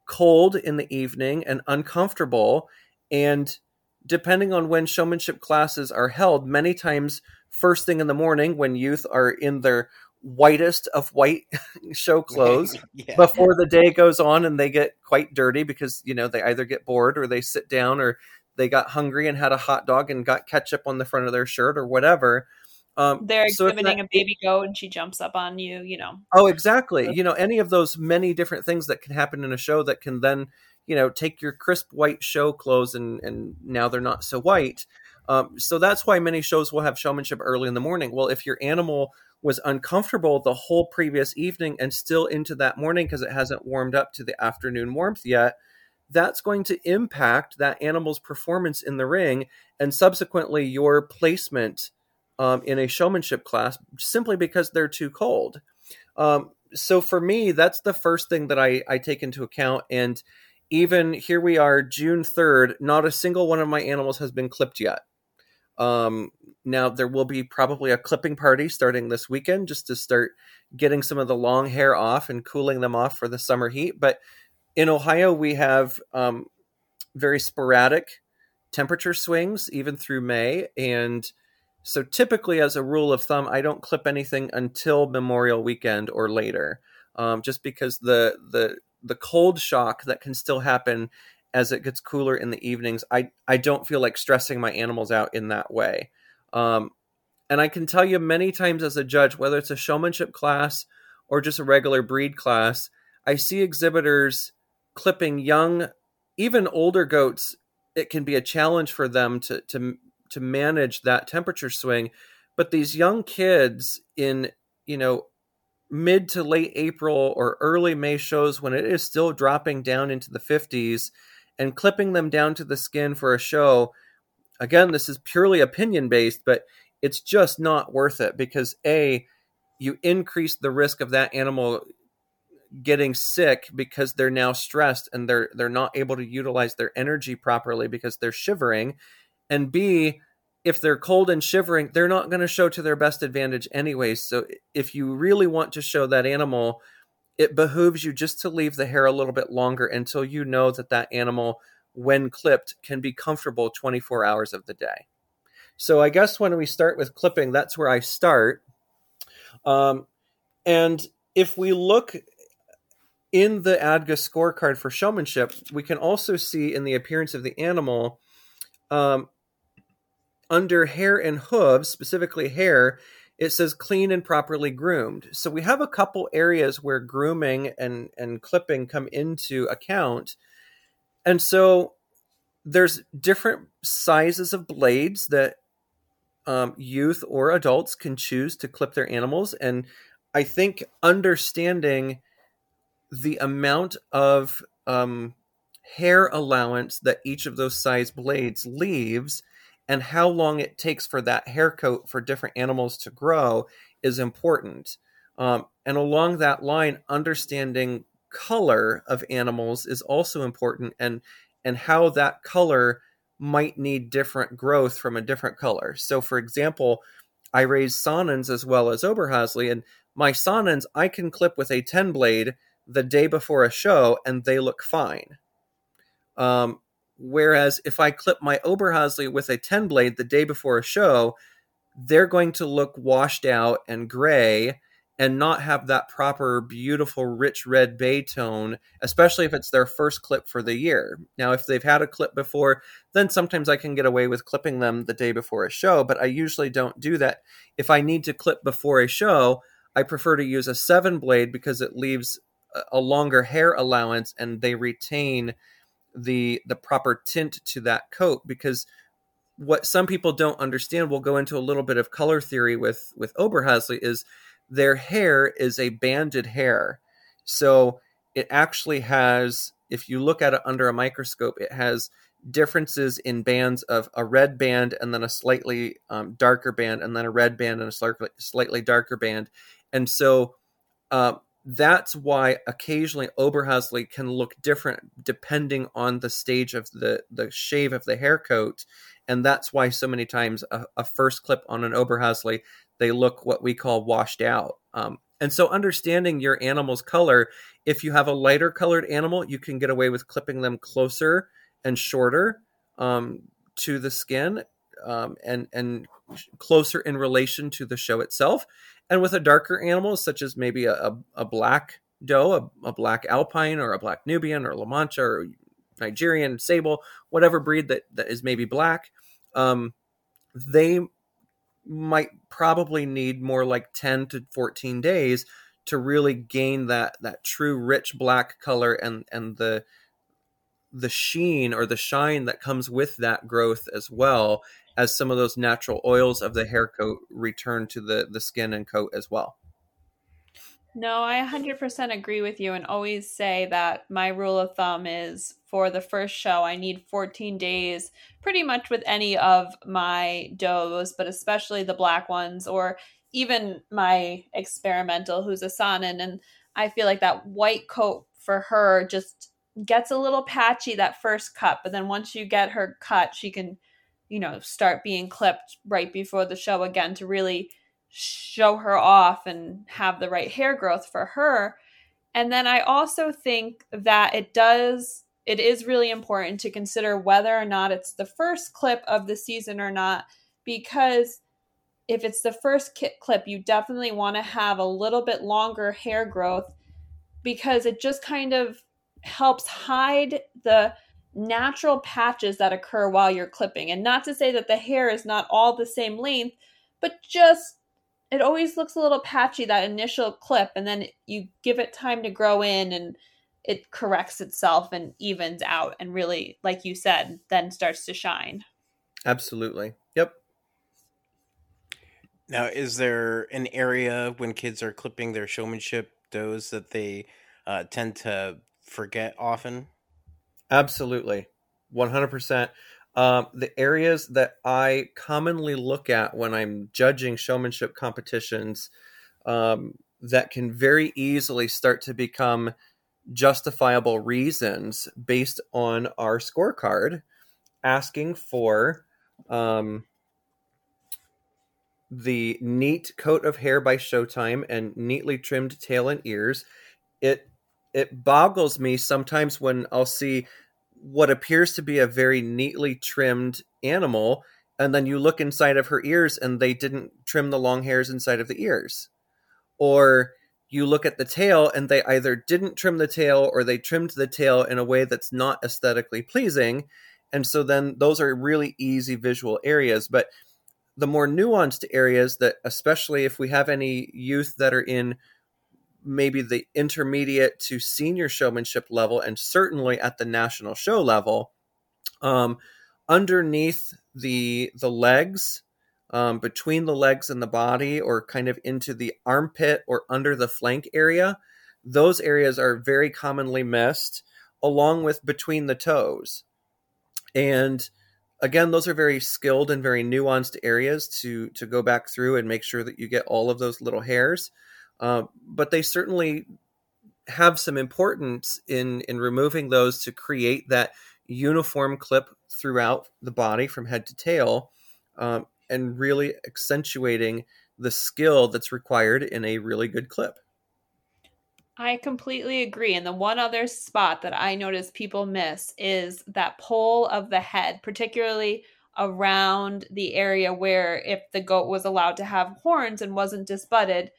cold in the evening and uncomfortable. And depending on when showmanship classes are held, many times first thing in the morning when youth are in their whitest of white show clothes before the day goes on and they get quite dirty because, you know, they either get bored or they sit down or they got hungry and had a hot dog and got ketchup on the front of their shirt or whatever. They're exhibiting a baby goat and she jumps up on you, you know. Oh, exactly. You know, any of those many different things that can happen in a show that can then, you know, take your crisp white show clothes and now they're not so white. So that's why many shows will have showmanship early in the morning. Well, if your animal was uncomfortable the whole previous evening and still into that morning because it hasn't warmed up to the afternoon warmth yet, that's going to impact that animal's performance in the ring and subsequently your placement in a showmanship class simply because they're too cold. So for me, that's the first thing that I take into account. And even here we are, June 3rd, not a single one of my animals has been clipped yet. Now there will be probably a clipping party starting this weekend just to start getting some of the long hair off and cooling them off for the summer heat. But in Ohio, we have very sporadic temperature swings even through May. And so typically as a rule of thumb, I don't clip anything until Memorial Weekend or later, just because the cold shock that can still happen as it gets cooler in the evenings, I don't feel like stressing my animals out in that way. And I can tell you many times as a judge, whether it's a showmanship class or just a regular breed class, I see exhibitors clipping young, even older goats. It can be a challenge for them to manage that temperature swing. But these young kids in, you know, mid to late April or early May shows when it is still dropping down into the 50s and clipping them down to the skin for a show. Again, this is purely opinion based, but it's just not worth it because A, you increase the risk of that animal getting sick because they're now stressed and they're not able to utilize their energy properly because they're shivering. And B, if they're cold and shivering, they're not going to show to their best advantage anyway. So if you really want to show that animal, it behooves you just to leave the hair a little bit longer until you know that that animal, when clipped, can be comfortable 24 hours of the day. So I guess when we start with clipping, that's where I start. And if we look in the ADGA scorecard for showmanship, we can also see in the appearance of the animal, under hair and hooves, specifically hair, it says clean and properly groomed. So we have a couple areas where grooming and clipping come into account. And so there's different sizes of blades that youth or adults can choose to clip their animals. And I think understanding the amount of hair allowance that each of those size blades leaves and how long it takes for that hair coat for different animals to grow is important. And along that line, understanding color of animals is also important and how that color might need different growth from a different color. So for example, I raise sonnens as well as Oberhasli, and my sonnens I can clip with a 10 blade the day before a show and they look fine. Whereas if I clip my Oberhasli with a 10 blade the day before a show, they're going to look washed out and gray and not have that proper, beautiful, rich red bay tone, especially if it's their first clip for the year. Now, if they've had a clip before, then sometimes I can get away with clipping them the day before a show, but I usually don't do that. If I need to clip before a show, I prefer to use a 7 blade because it leaves a longer hair allowance and they retain the proper tint to that coat, because what some people don't understand, we'll go into a little bit of color theory with Oberhasli, is their hair is a banded hair. So it actually has, if you look at it under a microscope, it has differences in bands of a red band and then a slightly darker band and then a red band and a slightly darker band. And so that's why occasionally Oberhasli can look different depending on the stage of the shave of the hair coat. And that's why so many times a first clip on an Oberhasli, they look what we call washed out. And so understanding your animal's color, if you have a lighter colored animal, you can get away with clipping them closer and shorter to the skin. and closer in relation to the show itself. And with a darker animal, such as maybe a black doe, a black Alpine, or a black Nubian, or La Mancha, or Nigerian, Sable, whatever breed that is maybe black, they might probably need more like 10 to 14 days to really gain that true rich black color and the sheen or the shine that comes with that growth, as well as some of those natural oils of the hair coat return to the skin and coat as well. No, I 100% agree with you, and always say that my rule of thumb is for the first show, I need 14 days pretty much with any of my does, but especially the black ones, or even my experimental, who's a Sanin. And I feel like that white coat for her just gets a little patchy that first cut, but then once you get her cut, she can, start being clipped right before the show again to really show her off and have the right hair growth for her. And then I also think that it is really important to consider whether or not it's the first clip of the season or not, because if it's the first clip, you definitely want to have a little bit longer hair growth, because it just kind of helps hide the natural patches that occur while you're clipping. And not to say that the hair is not all the same length, but just it always looks a little patchy, that initial clip, and then you give it time to grow in and it corrects itself and evens out and really, like you said, then starts to shine. Absolutely. Yep. Now, is there an area when kids are clipping their showmanship does that they tend to forget often? Absolutely. 100%. The areas that I commonly look at when I'm judging showmanship competitions that can very easily start to become justifiable reasons based on our scorecard asking for the neat coat of hair by showtime and neatly trimmed tail and ears. It boggles me sometimes when I'll see what appears to be a very neatly trimmed animal, and then you look inside of her ears and they didn't trim the long hairs inside of the ears. Or you look at the tail and they either didn't trim the tail or they trimmed the tail in a way that's not aesthetically pleasing. And so then those are really easy visual areas. But the more nuanced areas that, especially if we have any youth that are in maybe the intermediate to senior showmanship level, and certainly at the national show level, underneath the legs, between the legs and the body, or kind of into the armpit or under the flank area, those areas are very commonly missed, along with between the toes. And again, those are very skilled and very nuanced areas to go back through and make sure that you get all of those little hairs. But they certainly have some importance in removing those to create that uniform clip throughout the body from head to tail, and really accentuating the skill that's required in a really good clip. I completely agree. And the one other spot that I notice people miss is that pole of the head, particularly around the area where if the goat was allowed to have horns and wasn't disbudded,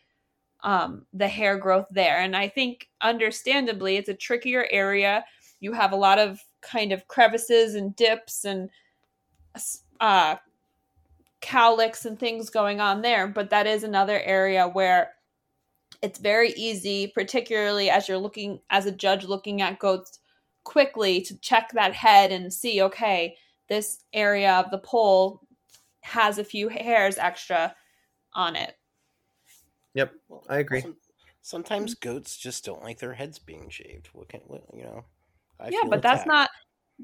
the hair growth there. And I think understandably, it's a trickier area. You have a lot of kind of crevices and dips and cowlicks and things going on there. But that is another area where it's very easy, particularly as you're looking, as a judge looking at goats quickly, to check that head and see, okay, this area of the pole has a few hairs extra on it. Yep, I agree. Well, sometimes goats just don't like their heads being shaved.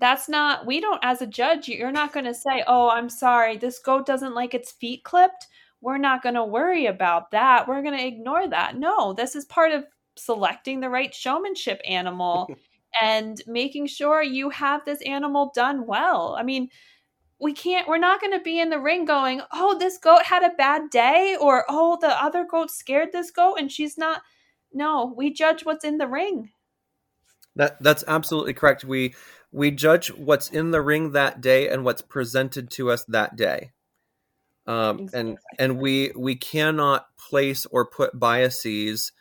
That's not. We don't, as a judge, you're not going to say, "Oh, I'm sorry, this goat doesn't like its feet clipped. We're not going to worry about that. We're going to ignore that." No, this is part of selecting the right showmanship animal and making sure you have this animal done well. I mean, we're not going to be in the ring going, "Oh, this goat had a bad day," or, "Oh, the other goat scared this goat and she's not." No, we judge what's in the ring. That's absolutely correct. We We judge what's in the ring that day and what's presented to us that day. And we cannot place or put biases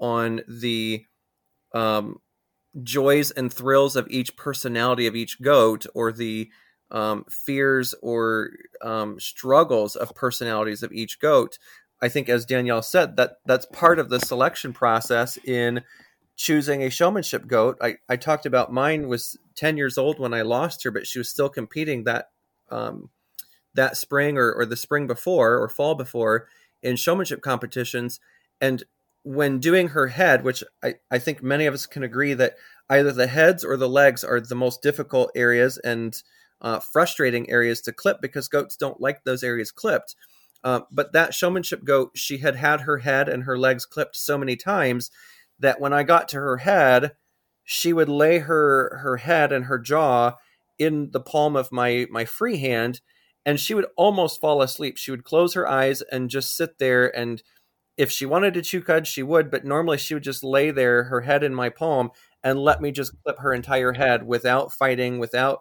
on the joys and thrills of each personality of each goat, or the fears or struggles of personalities of each goat. I think, as Danielle said, that's part of the selection process in choosing a showmanship goat. I talked about mine was 10 years old when I lost her, but she was still competing that that spring or the spring before or fall before in showmanship competitions. And when doing her head, which I think many of us can agree that either the heads or the legs are the most difficult areas and frustrating areas to clip, because goats don't like those areas clipped. But that showmanship goat, she had her head and her legs clipped so many times that when I got to her head, she would lay her head and her jaw in the palm of my free hand, and she would almost fall asleep. She would close her eyes and just sit there. And if she wanted to chew cud, she would. But normally she would just lay there, her head in my palm, and let me just clip her entire head without fighting, without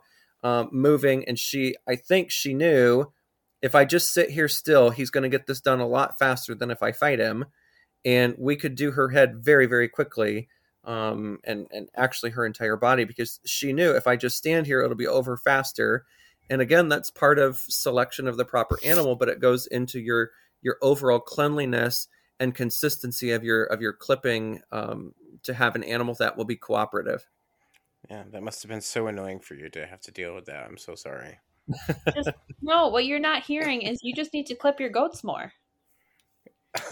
moving. And I think she knew, if I just sit here still, he's going to get this done a lot faster than if I fight him. And we could do her head very, very quickly, and actually her entire body, because she knew if I just stand here, it'll be over faster. And again, that's part of selection of the proper animal, but it goes into your overall cleanliness and consistency of your clipping, to have an animal that will be cooperative. Yeah, that must have been so annoying for you to have to deal with that. I'm so sorry. No, what you're not hearing is you just need to clip your goats more.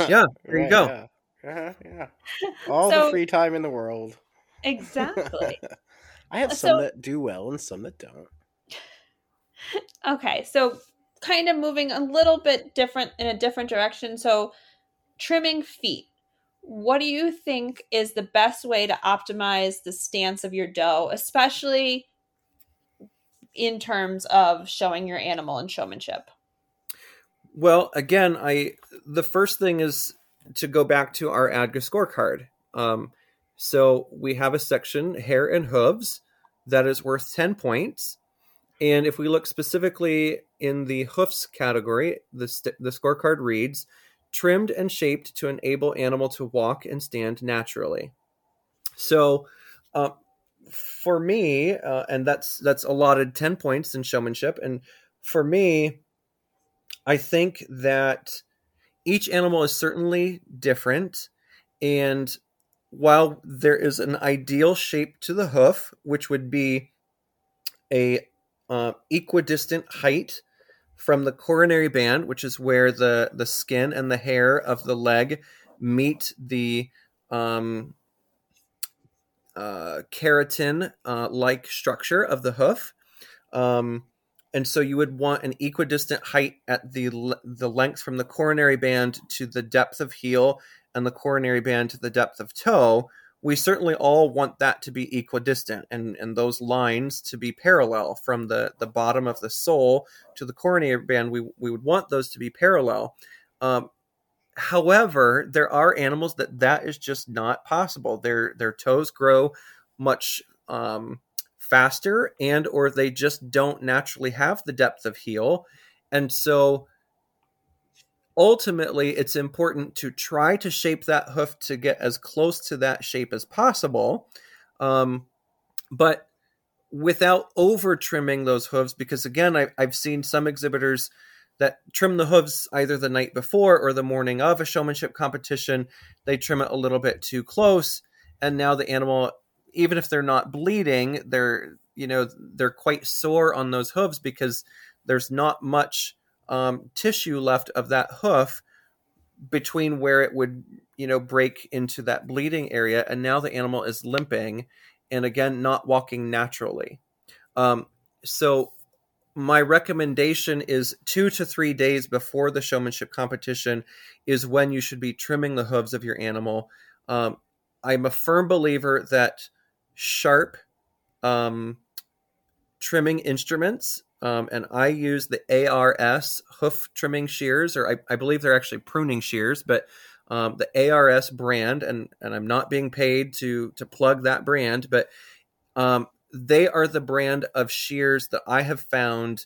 Yeah, there you go. Yeah. Uh-huh, yeah. All the free time in the world. Exactly. I have some that do well and some that don't. Okay, so kind of moving a little bit different in a different direction. So trimming feet. What do you think is the best way to optimize the stance of your doe, especially in terms of showing your animal and showmanship? Well, again, the first thing is to go back to our ADGA scorecard. So we have a section, hair and hooves, that is worth 10 points. And if we look specifically in the hoofs category, the scorecard reads, trimmed and shaped to enable animal to walk and stand naturally. So for me, and that's allotted 10 points in showmanship. And for me, I think that each animal is certainly different. And while there is an ideal shape to the hoof, which would be a equidistant height from the coronary band, which is where the skin and the hair of the leg meet the keratin-like structure of the hoof. And so you would want an equidistant height at the length from the coronary band to the depth of heel and the coronary band to the depth of toe. We certainly all want that to be equidistant and those lines to be parallel from the bottom of the sole to the coronary band. We would want those to be parallel. However, there are animals that is just not possible. Their toes grow much faster, and or they just don't naturally have the depth of heel. And so ultimately, it's important to try to shape that hoof to get as close to that shape as possible, but without over trimming those hooves, because again, I've seen some exhibitors that trim the hooves either the night before or the morning of a showmanship competition. They trim it a little bit too close, and now the animal, even if they're not bleeding, they're quite sore on those hooves because there's not much tissue left of that hoof between where it would, break into that bleeding area. And now the animal is limping and again, not walking naturally. So my recommendation is 2 to 3 days before the showmanship competition is when you should be trimming the hooves of your animal. I'm a firm believer that sharp trimming instruments, and I use the ARS hoof trimming shears, or I believe they're actually pruning shears, but the ARS brand, and I'm not being paid to plug that brand, but they are the brand of shears that I have found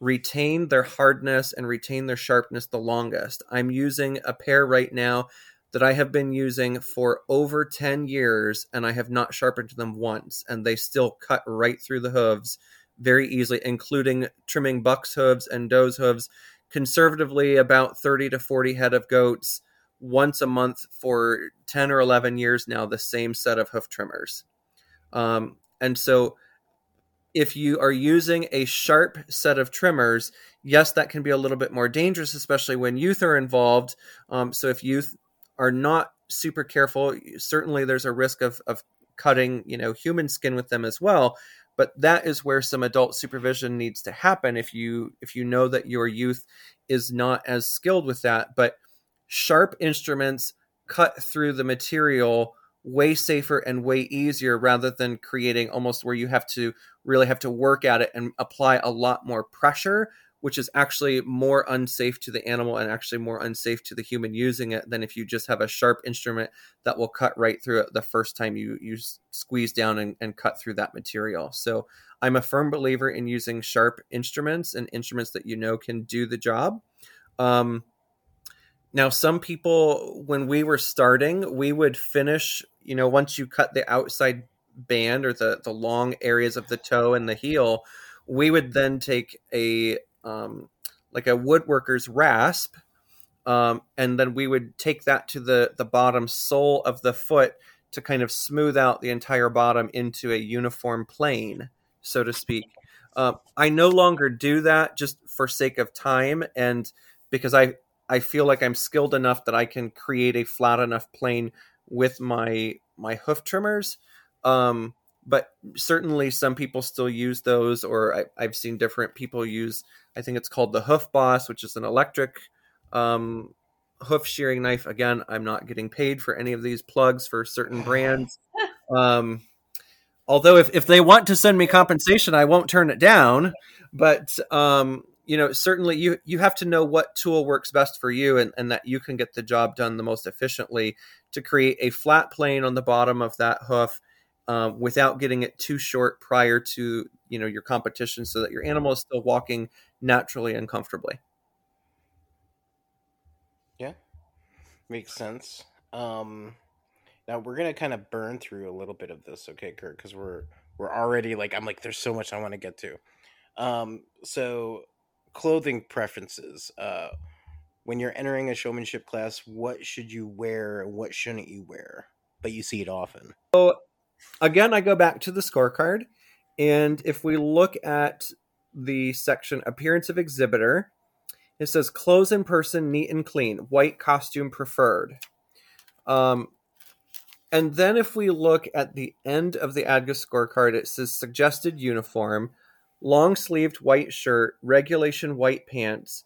retain their hardness and retain their sharpness the longest. I'm using a pair right now that I have been using for over 10 years, and I have not sharpened them once, and they still cut right through the hooves very easily, including trimming buck's hooves and doe's hooves, conservatively about 30 to 40 head of goats once a month for 10 or 11 years now, the same set of hoof trimmers. And so if you are using a sharp set of trimmers, yes, that can be a little bit more dangerous, especially when youth are involved. So if youth are not super careful, certainly there's a risk of cutting, you know, human skin with them as well. But that is where some adult supervision needs to happen if you know that your youth is not as skilled with that. But sharp instruments cut through the material way safer and way easier, rather than creating almost where you have to work at it and apply a lot more pressure, which is actually more unsafe to the animal and actually more unsafe to the human using it than if you just have a sharp instrument that will cut right through it the first time you squeeze down and cut through that material. So I'm a firm believer in using sharp instruments and instruments that you know can do the job. Now, some people, when we were starting, we would finish, you know, once you cut the outside band or the long areas of the toe and the heel, we would then take like a woodworker's rasp, and then we would take that to the bottom sole of the foot to kind of smooth out the entire bottom into a uniform plane, so to speak. I no longer do that just for sake of time, and because I feel like I'm skilled enough that I can create a flat enough plane with my hoof trimmers. But certainly some people still use those, or I've seen different people use, I think it's called the Hoof Boss, which is an electric hoof shearing knife. Again, I'm not getting paid for any of these plugs for certain brands. Although if they want to send me compensation, I won't turn it down. But you know, certainly you have to know what tool works best for you and that you can get the job done the most efficiently to create a flat plane on the bottom of that hoof without getting it too short prior to, you know, your competition, so that your animal is still walking naturally and comfortably. Yeah, makes sense. Now we're going to kind of burn through a little bit of this. Okay, Kurt, because we're already like, I'm like, there's so much I want to get to. So clothing preferences, when you're entering a showmanship class, what should you wear and what shouldn't you wear? But you see it often. So again, I go back to the scorecard, and if we look at the section appearance of exhibitor, it says clothes in person, neat and clean, white costume preferred. And then if we look at the end of the ADGA scorecard, it says suggested uniform: long-sleeved white shirt, regulation white pants,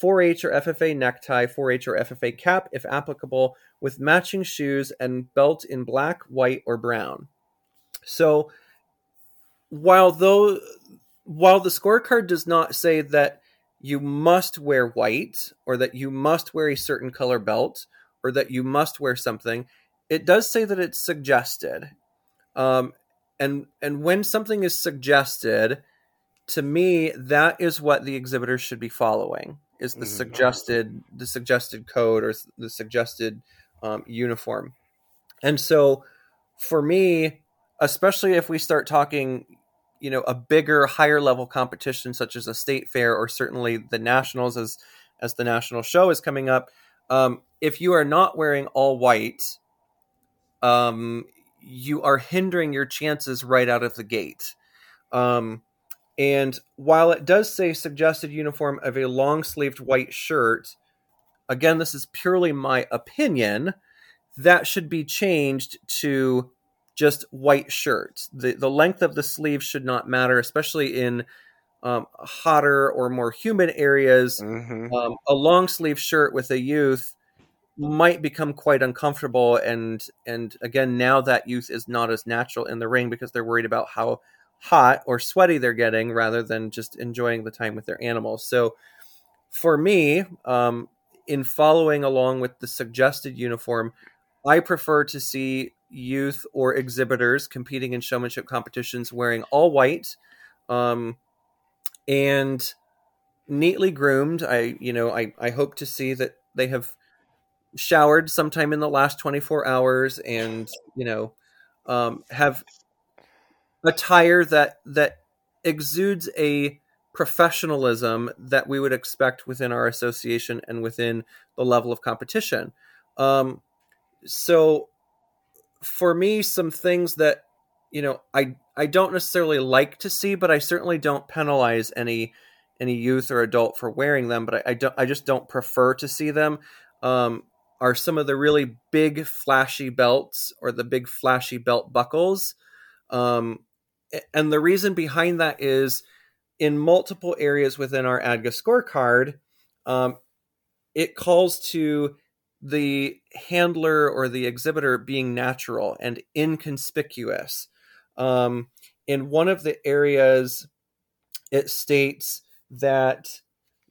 4H or FFA necktie, 4H or FFA cap, if applicable, with matching shoes and belt in black, white, or brown. So while the scorecard does not say that you must wear white or that you must wear a certain color belt or that you must wear something, it does say that it's suggested. And when something is suggested, to me, that is what the exhibitor should be following, is the suggested code or the suggested uniform. And so for me, especially if we start talking, you know, a bigger, higher level competition, such as a state fair, or certainly the nationals as the national show is coming up. If you are not wearing all white, you are hindering your chances right out of the gate. And while it does say suggested uniform of a long-sleeved white shirt, again, this is purely my opinion, that should be changed to just white shirts. The length of the sleeve should not matter, especially in hotter or more humid areas. Mm-hmm. A long-sleeve shirt with a youth might become quite uncomfortable. And again, now that youth is not as natural in the ring because they're worried about how hot or sweaty they're getting rather than just enjoying the time with their animals. So for me, in following along with the suggested uniform, I prefer to see youth or exhibitors competing in showmanship competitions wearing all white and neatly groomed. I hope to see that they have showered sometime in the last 24 hours and, have attire that exudes a professionalism that we would expect within our association and within the level of competition. So for me, some things that, I don't necessarily like to see, but I certainly don't penalize any youth or adult for wearing them, but I just don't prefer to see them, are some of the really big flashy belts or the big flashy belt buckles. And the reason behind that is in multiple areas within our ADGA scorecard, it calls to the handler or the exhibitor being natural and inconspicuous. In one of the areas, it states that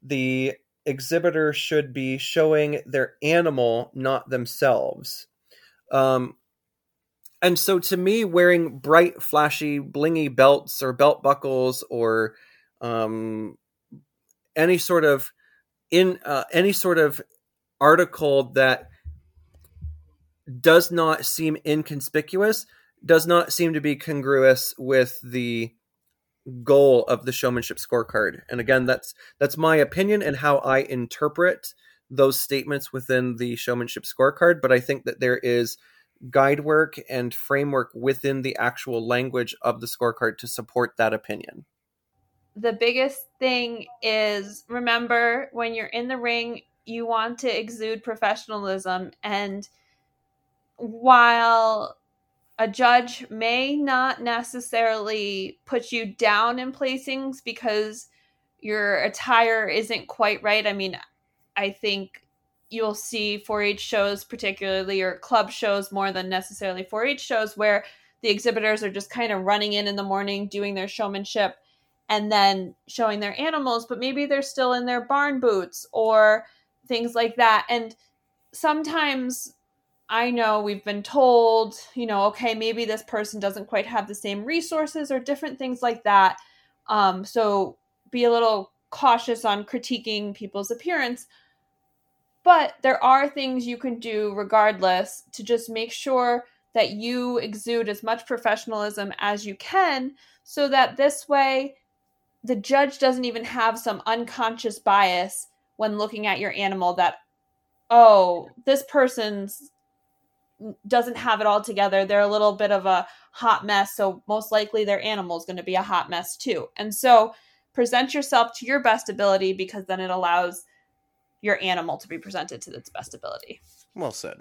the exhibitor should be showing their animal, not themselves. And so to me, wearing bright, flashy, blingy belts or belt buckles or any sort of article that does not seem inconspicuous does not seem to be congruous with the goal of the showmanship scorecard. And again, that's my opinion and how I interpret those statements within the showmanship scorecard. But I think that there is guide work and framework within the actual language of the scorecard to support that opinion. The biggest thing is, remember, when you're in the ring, you want to exude professionalism. And while a judge may not necessarily put you down in placings because your attire isn't quite right. I mean, I think you'll see 4-H shows particularly, or club shows more than necessarily 4-H shows, where the exhibitors are just kind of running in the morning, doing their showmanship and then showing their animals, but maybe they're still in their barn boots or things like that. And sometimes I know we've been told, okay, maybe this person doesn't quite have the same resources or different things like that. So be a little cautious on critiquing people's appearance. But there are things you can do regardless to just make sure that you exude as much professionalism as you can, so that this way the judge doesn't even have some unconscious bias when looking at your animal that, oh, this person's doesn't have it all together. They're a little bit of a hot mess, so most likely their animal's going to be a hot mess too. And so present yourself to your best ability, because then it allows your animal to be presented to its best ability. Well said.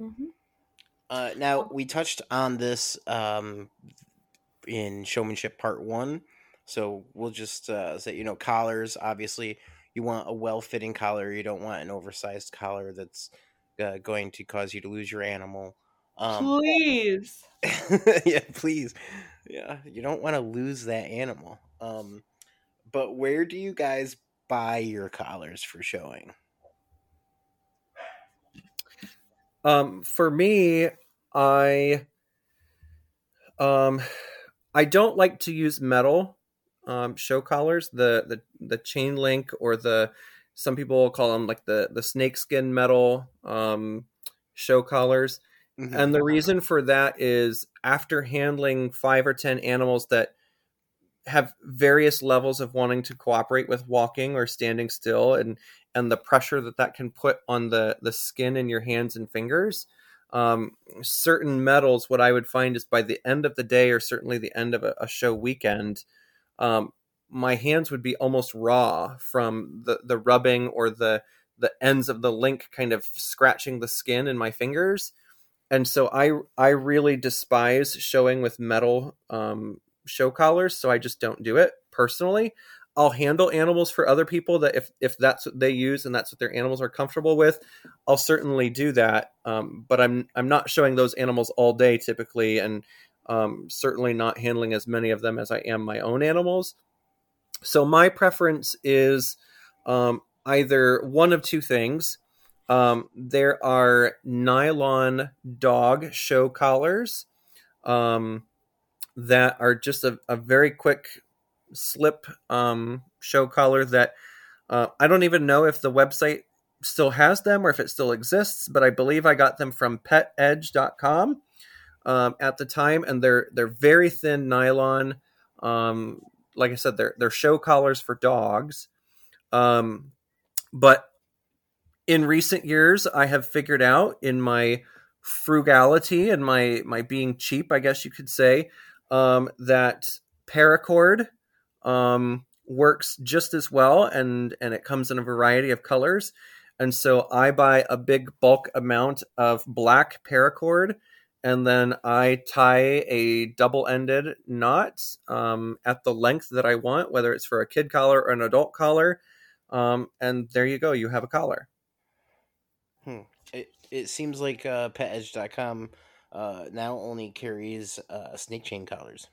Mm-hmm. Now, we touched on this in Showmanship Part 1, so we'll just say, collars, obviously, you want a well-fitting collar. You don't want an oversized collar that's going to cause you to lose your animal. Please. Yeah, please. Yeah, you don't want to lose that animal. But where do you guys buy your collars for showing? For me, I don't like to use metal show collars. The chain link, or some people call them like the snakeskin metal show collars. Mm-hmm. And the reason for that is, after handling 5 or 10 animals that have various levels of wanting to cooperate with walking or standing still, and the pressure that can put on the skin in your hands and fingers, certain metals, what I would find is by the end of the day, or certainly the end of a show weekend, my hands would be almost raw from the rubbing, or the ends of the link kind of scratching the skin in my fingers. And so I really despise showing with metal show collars, so I just don't do it personally. I'll handle animals for other people that if that's what they use and that's what their animals are comfortable with, I'll certainly do that. But I'm not showing those animals all day typically, and certainly not handling as many of them as I am my own animals. So my preference is either one of two things. There are nylon dog show collars that are just a very quick slip show collar that I don't even know if the website still has them or if it still exists, but I believe I got them from PetEdge.com at the time, and they're very thin nylon. Like I said, they're show collars for dogs. But in recent years, I have figured out in my frugality and my being cheap, I guess you could say, that paracord works just as well, and it comes in a variety of colors. And so I buy a big bulk amount of black paracord, and then I tie a double-ended knot at the length that I want, whether it's for a kid collar or an adult collar. And there you go. You have a collar. It seems like PetEdge.com now only carries snake chain collars.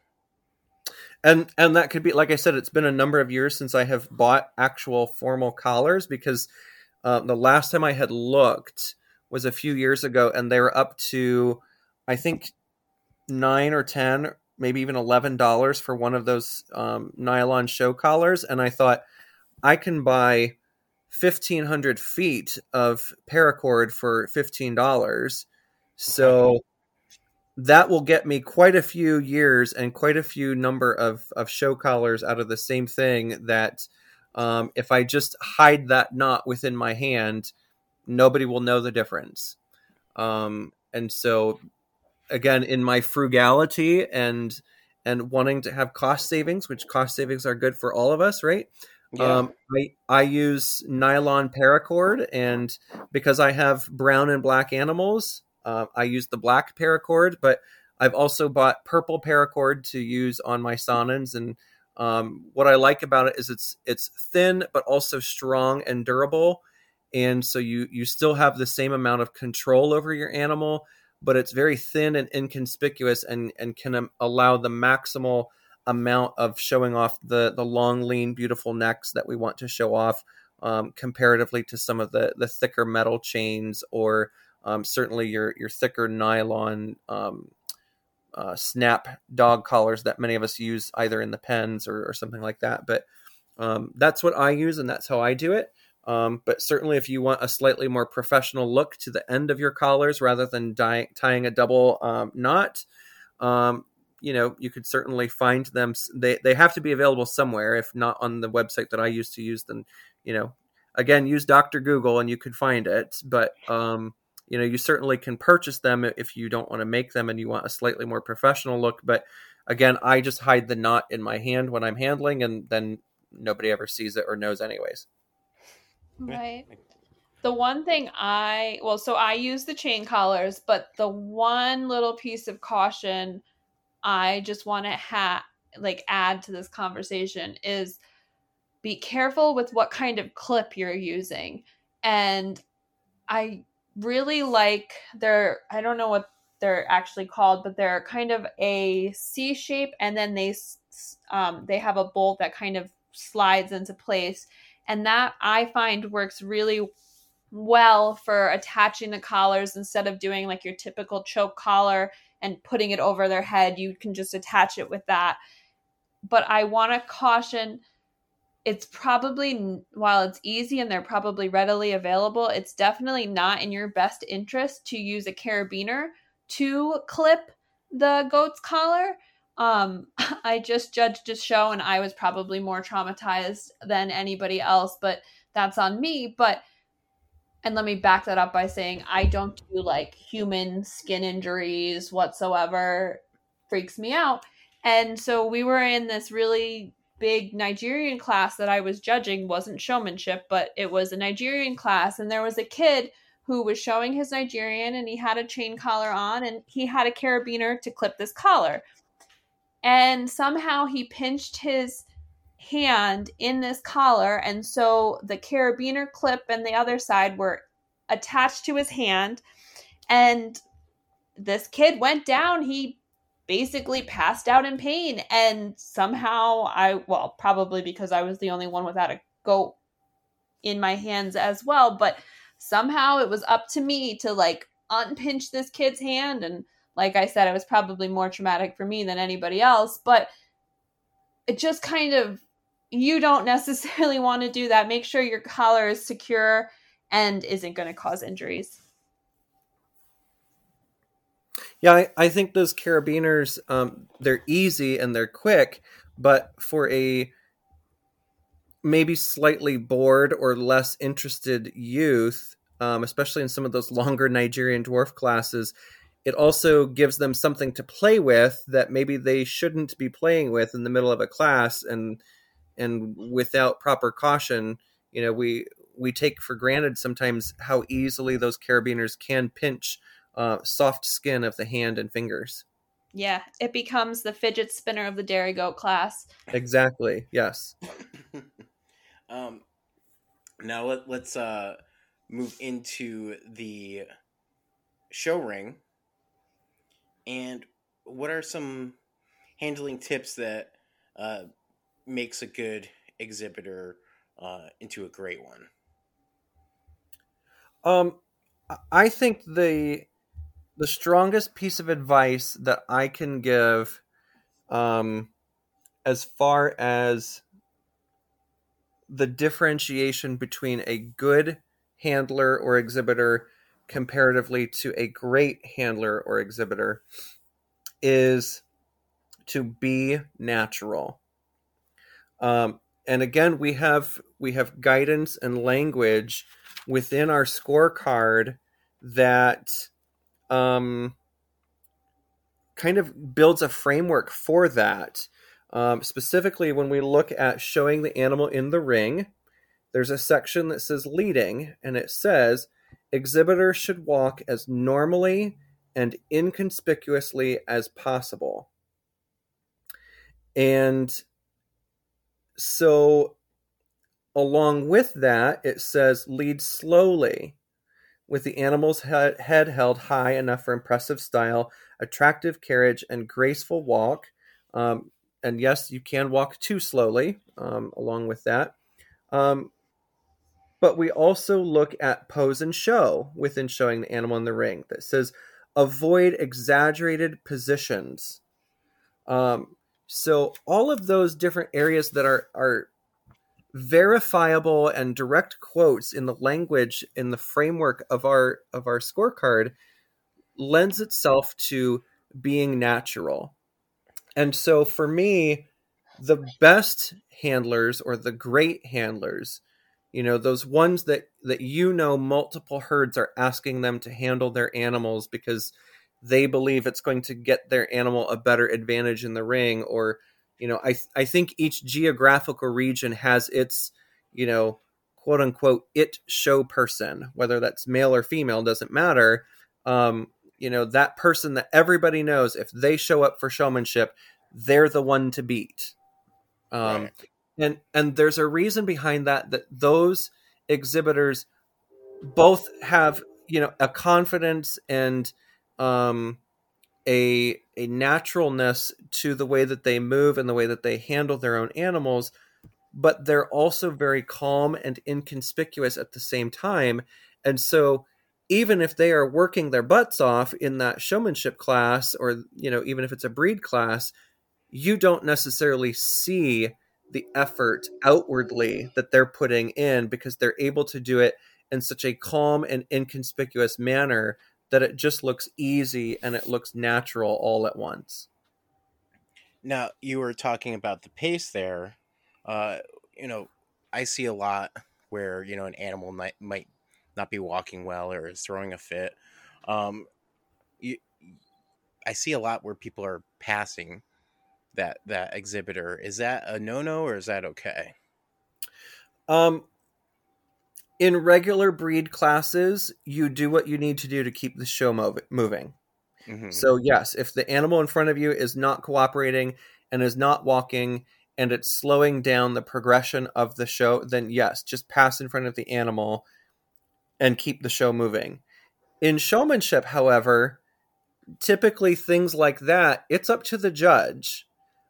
And that could be, like I said, it's been a number of years since I have bought actual formal collars, because the last time I had looked was a few years ago, and they were up to, I think, $9 or $10, maybe even $11 for one of those nylon show collars. And I thought, I can buy 1,500 feet of paracord for $15. So that will get me quite a few years and quite a few number of show collars out of the same thing that if I just hide that knot within my hand, nobody will know the difference. And so, again, in my frugality and wanting to have cost savings, which cost savings are good for all of us, right? Yeah. I use nylon paracord, and because I have brown and black animals, I use the black paracord, but I've also bought purple paracord to use on my sonnens. And what I like about it is it's thin, but also strong and durable. And so you still have the same amount of control over your animal, but it's very thin and inconspicuous and can allow the maximal amount of showing off the long, lean, beautiful necks that we want to show off, comparatively to some of the thicker metal chains, or certainly your thicker nylon snap dog collars that many of us use either in the pens or something like that. But that's what I use, and that's how I do it. But certainly if you want a slightly more professional look to the end of your collars rather than tying a double knot, you know, you could certainly find them. They have to be available somewhere. If not on the website that I used to use, then, you know, again, use Dr. Google and you could find it. But, you know, you certainly can purchase them if you don't want to make them and you want a slightly more professional look. But again, I just hide the knot in my hand when I'm handling, and then nobody ever sees it or knows anyways. Right. The one thing so I use the chain collars, but the one little piece of caution I just want to add to this conversation is be careful with what kind of clip you're using. And I really like I don't know what they're actually called, but they're kind of a C shape, and then they have a bolt that kind of slides into place. And that I find works really well for attaching the collars instead of doing like your typical choke collar and putting it over their head. You can just attach it with that. But I want to caution, it's probably, while it's easy and they're probably readily available, it's definitely not in your best interest to use a carabiner to clip the goat's collar. I just judged a show and I was probably more traumatized than anybody else, but that's on me. And let me back that up by saying I don't do like human skin injuries whatsoever. Freaks me out. And so we were in this really big Nigerian class that I was judging. Wasn't showmanship, but it was a Nigerian class. And there was a kid who was showing his Nigerian, and he had a chain collar on, and he had a carabiner to clip this collar. And somehow he pinched his hand in this collar, and so the carabiner clip and the other side were attached to his hand, and this kid went down. He basically passed out in pain, and somehow probably because I was the only one without a goat in my hands as well, but somehow it was up to me to like unpinch this kid's hand. And like I said, it was probably more traumatic for me than anybody else, but it just kind of, you don't necessarily want to do that. Make sure your collar is secure and isn't going to cause injuries. Yeah, I think those carabiners, they're easy and they're quick, but for a maybe slightly bored or less interested youth, especially in some of those longer Nigerian dwarf classes, it also gives them something to play with that maybe they shouldn't be playing with in the middle of a class. And without proper caution, you know, we take for granted sometimes how easily those carabiners can pinch soft skin of the hand and fingers. Yeah, it becomes the fidget spinner of the dairy goat class. Exactly. Yes. Now let's move into the show ring. And what are some handling tips that makes a good exhibitor into a great one? I think the strongest piece of advice that I can give, as far as the differentiation between a good handler or exhibitor comparatively to a great handler or exhibitor, is to be natural. And again, we have guidance and language within our scorecard that kind of builds a framework for that. Specifically, when we look at showing the animal in the ring, there's a section that says leading, and it says exhibitors should walk as normally and inconspicuously as possible. And so along with that, it says lead slowly with the animal's head held high enough for impressive style, attractive carriage, and graceful walk. And yes, you can walk too slowly along with that. But we also look at pose and show within showing the animal in the ring that says avoid exaggerated positions. So all of those different areas that are verifiable and direct quotes in the language, in the framework of our scorecard, lends itself to being natural. And so for me, the best handlers or the great handlers, you know, those ones that you know multiple herds are asking them to handle their animals because they believe it's going to get their animal a better advantage in the ring. Or, you know, I think each geographical region has its, you know, quote unquote, it show person, whether that's male or female, doesn't matter. You know, that person that everybody knows, if they show up for showmanship, they're the one to beat. Right. And there's a reason behind that those exhibitors both have, you know, a confidence and a naturalness to the way that they move and the way that they handle their own animals, but they're also very calm and inconspicuous at the same time. And so even if they are working their butts off in that showmanship class, or, you know, even if it's a breed class, you don't necessarily see the effort outwardly that they're putting in, because they're able to do it in such a calm and inconspicuous manner that it just looks easy and it looks natural all at once. Now, you were talking about the pace there. You know, I see a lot where, you know, an animal might not be walking well or is throwing a fit. I see a lot where people are passing that exhibitor. Is that a no-no or is that okay? In regular breed classes, you do what you need to do to keep the show moving. Mm-hmm. So yes, if the animal in front of you is not cooperating and is not walking and it's slowing down the progression of the show, then yes, just pass in front of the animal and keep the show moving. In showmanship, however, typically things like that, it's up to the judge.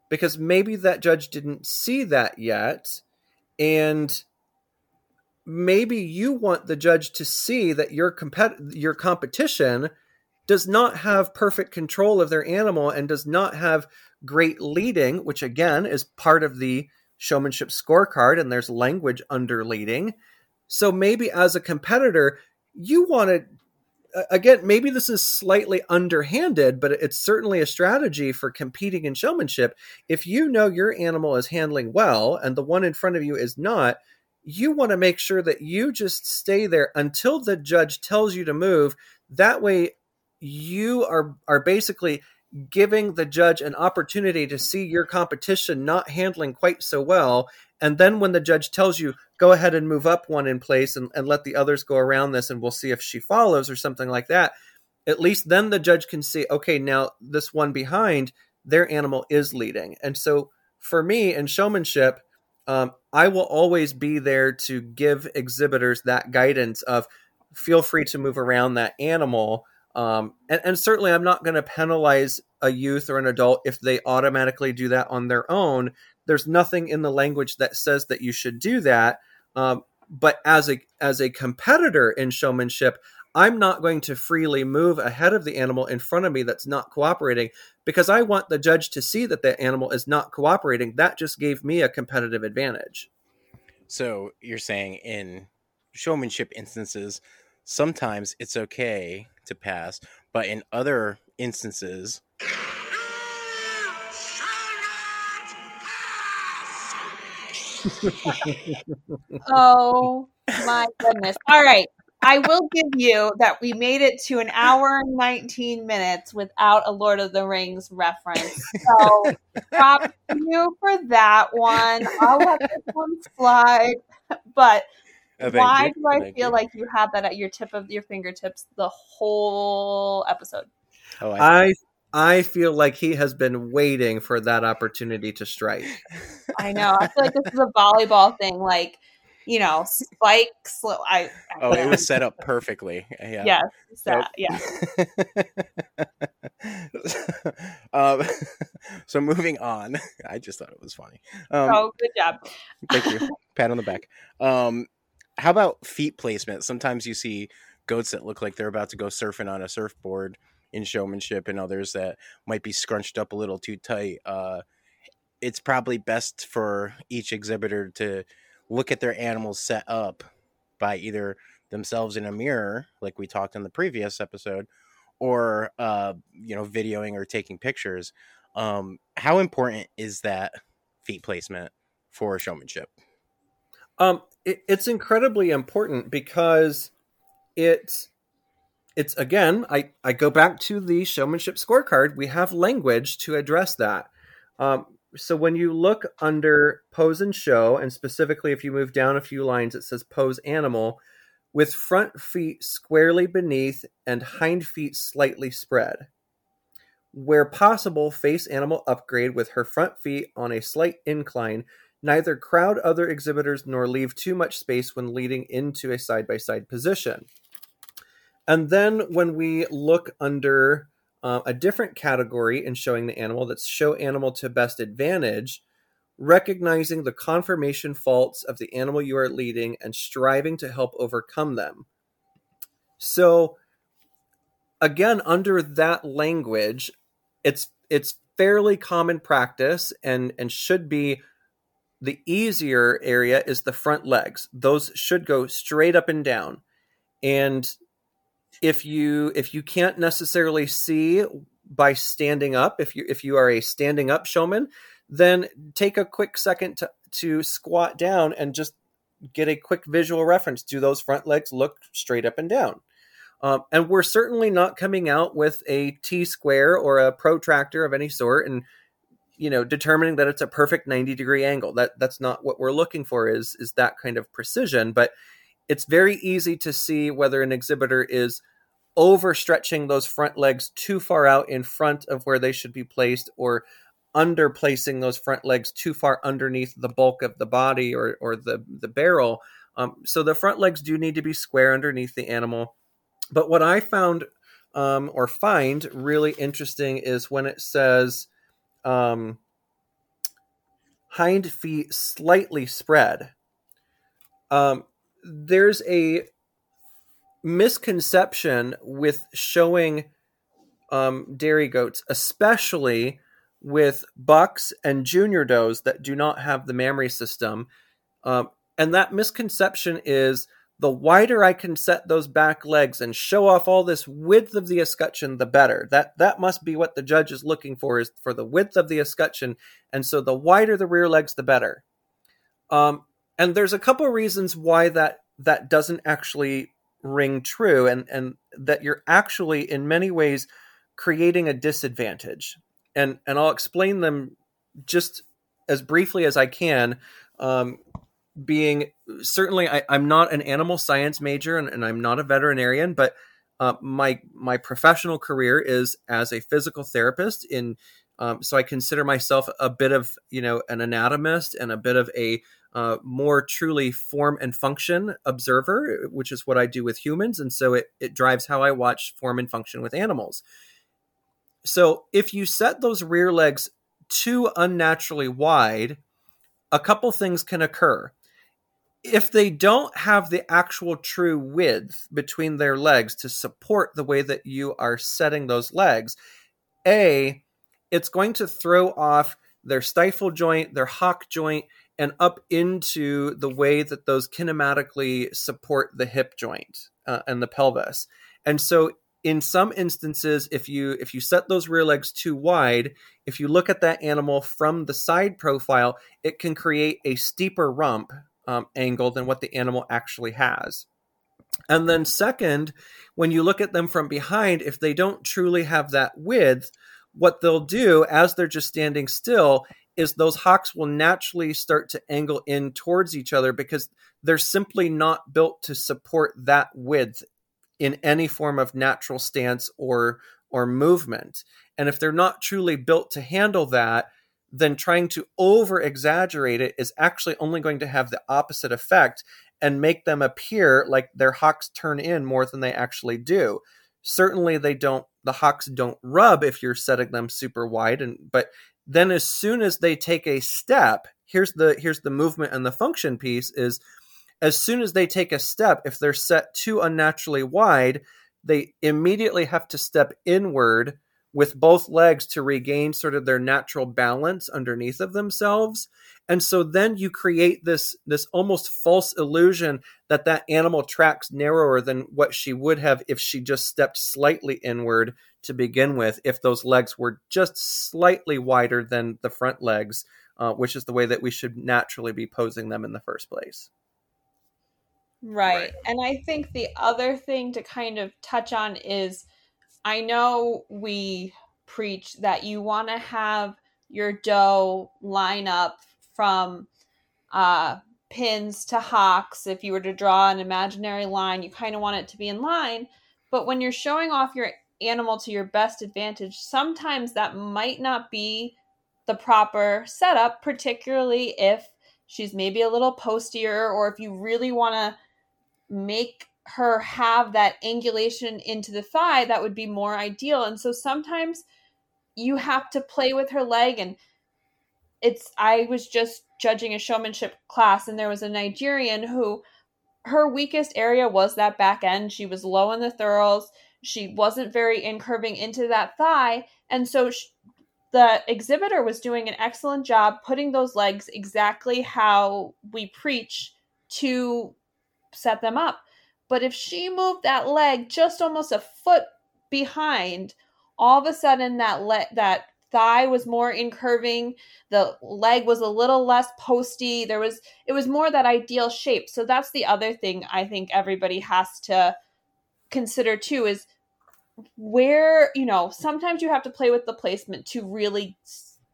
Because maybe that judge didn't see that yet, and maybe you want the judge to see that your competition does not have perfect control of their animal and does not have great leading, which again is part of the showmanship scorecard, and there's language under leading. So maybe as a competitor, you want to, again, maybe this is slightly underhanded, but it's certainly a strategy for competing in showmanship. If you know your animal is handling well and the one in front of you is not, you want to make sure that you just stay there until the judge tells you to move. That way you are basically giving the judge an opportunity to see your competition not handling quite so well. And then when the judge tells you, go ahead and move up one in place and let the others go around this and we'll see if she follows or something like that, at least then the judge can see, okay, now this one behind, their animal is leading. And so for me in showmanship, I will always be there to give exhibitors that guidance of feel free to move around that animal. And certainly I'm not going to penalize a youth or an adult if they automatically do that on their own. There's nothing in the language that says that you should do that. But as a competitor in showmanship, I'm not going to freely move ahead of the animal in front of me that's not cooperating, because I want the judge to see that the animal is not cooperating. That just gave me a competitive advantage. So you're saying in showmanship instances, sometimes it's okay to pass, but in other instances, you shall not pass. Oh my goodness. All right. I will give you that we made it to an hour and 19 minutes without a Lord of the Rings reference. So props to you for that one. I'll let this one slide. But why do I feel like you had that at your tip of your fingertips the whole episode? Oh, I feel like he has been waiting for that opportunity to strike. I know. I feel like this is a volleyball thing. Like, you know, spike slow. It was set up perfectly. Yeah. Yes. Yeah. So moving on, I just thought it was funny. Good job. Thank you. Pat on the back. How about feet placement? Sometimes you see goats that look like they're about to go surfing on a surfboard in showmanship, and others that might be scrunched up a little too tight. It's probably best for each exhibitor to look at their animals set up by either themselves in a mirror, like we talked in the previous episode, or, videoing or taking pictures. How important is that feet placement for showmanship? It's incredibly important because it's again, I go back to the showmanship scorecard. We have language to address that. So when you look under pose and show, and specifically if you move down a few lines, it says pose animal with front feet squarely beneath and hind feet slightly spread. Where possible, face animal upgrade with her front feet on a slight incline. Neither crowd other exhibitors nor leave too much space when leading into a side-by-side position. And then when we look under a different category in showing the animal, that's show animal to best advantage, recognizing the conformation faults of the animal you are leading and striving to help overcome them. So again, under that language, it's fairly common practice and should be. The easier area is the front legs. Those should go straight up and down. And if you can't necessarily see by standing up, if you are a standing up showman, then take a quick second to squat down and just get a quick visual reference. Do those front legs look straight up and down? And we're certainly not coming out with a T-square or a protractor of any sort and, you know, determining that it's a perfect 90-degree angle. That's not what we're looking for is that kind of precision, but it's very easy to see whether an exhibitor is overstretching those front legs too far out in front of where they should be placed, or underplacing those front legs too far underneath the bulk of the body or the barrel. So the front legs do need to be square underneath the animal. But what I found or find really interesting is when it says, hind feet slightly spread. there's a misconception with showing dairy goats, especially with bucks and junior does that do not have the mammary system. And that misconception is the wider I can set those back legs and show off all this width of the escutcheon, the better. That must be what the judge is looking for, is for the width of the escutcheon. And so the wider the rear legs, the better. And there's a couple of reasons why that doesn't actually ring true, and that you're actually in many ways creating a disadvantage. And I'll explain them just as briefly as I can. Being certainly, I'm not an animal science major, and I'm not a veterinarian, but my professional career is as a physical therapist. So I consider myself a bit of an anatomist and a bit of a more truly form and function observer, which is what I do with humans, and so it drives how I watch form and function with animals. So if you set those rear legs too unnaturally wide, a couple things can occur. If they don't have the actual true width between their legs to support the way that you are setting those legs, it's going to throw off their stifle joint, their hock joint, and up into the way that those kinematically support the hip joint and the pelvis. And so in some instances, if you set those rear legs too wide, if you look at that animal from the side profile, it can create a steeper rump angle than what the animal actually has. And then second, when you look at them from behind, if they don't truly have that width, what they'll do as they're just standing still is those hocks will naturally start to angle in towards each other because they're simply not built to support that width in any form of natural stance or movement. And if they're not truly built to handle that, then trying to over-exaggerate it is actually only going to have the opposite effect and make them appear like their hocks turn in more than they actually do. Certainly the hocks don't rub if you're setting them super wide, but then as soon as they take a step, here's the movement and the function piece is, as soon as they take a step, if they're set too unnaturally wide, they immediately have to step inward with both legs to regain sort of their natural balance underneath of themselves. And so then you create this almost false illusion that animal tracks narrower than what she would have if she just stepped slightly inward to begin with, if those legs were just slightly wider than the front legs, which is the way that we should naturally be posing them in the first place. Right. And I think the other thing to kind of touch on is, I know we preach that you want to have your doe line up from pins to hocks. If you were to draw an imaginary line, you kind of want it to be in line. But when you're showing off your animal to your best advantage, sometimes that might not be the proper setup, particularly if she's maybe a little postier, or if you really want to make her have that angulation into the thigh, that would be more ideal. And so sometimes you have to play with her leg. And I was just judging a showmanship class, and there was a Nigerian who her weakest area was that back end. She was low in the thurls. She wasn't very incurving into that thigh. And so the exhibitor was doing an excellent job putting those legs exactly how we preach to set them up. But if she moved that leg just almost a foot behind, all of a sudden that thigh was more incurving, the leg was a little less posty, it was more that ideal shape. So that's the other thing I think everybody has to consider too, is where, sometimes you have to play with the placement to really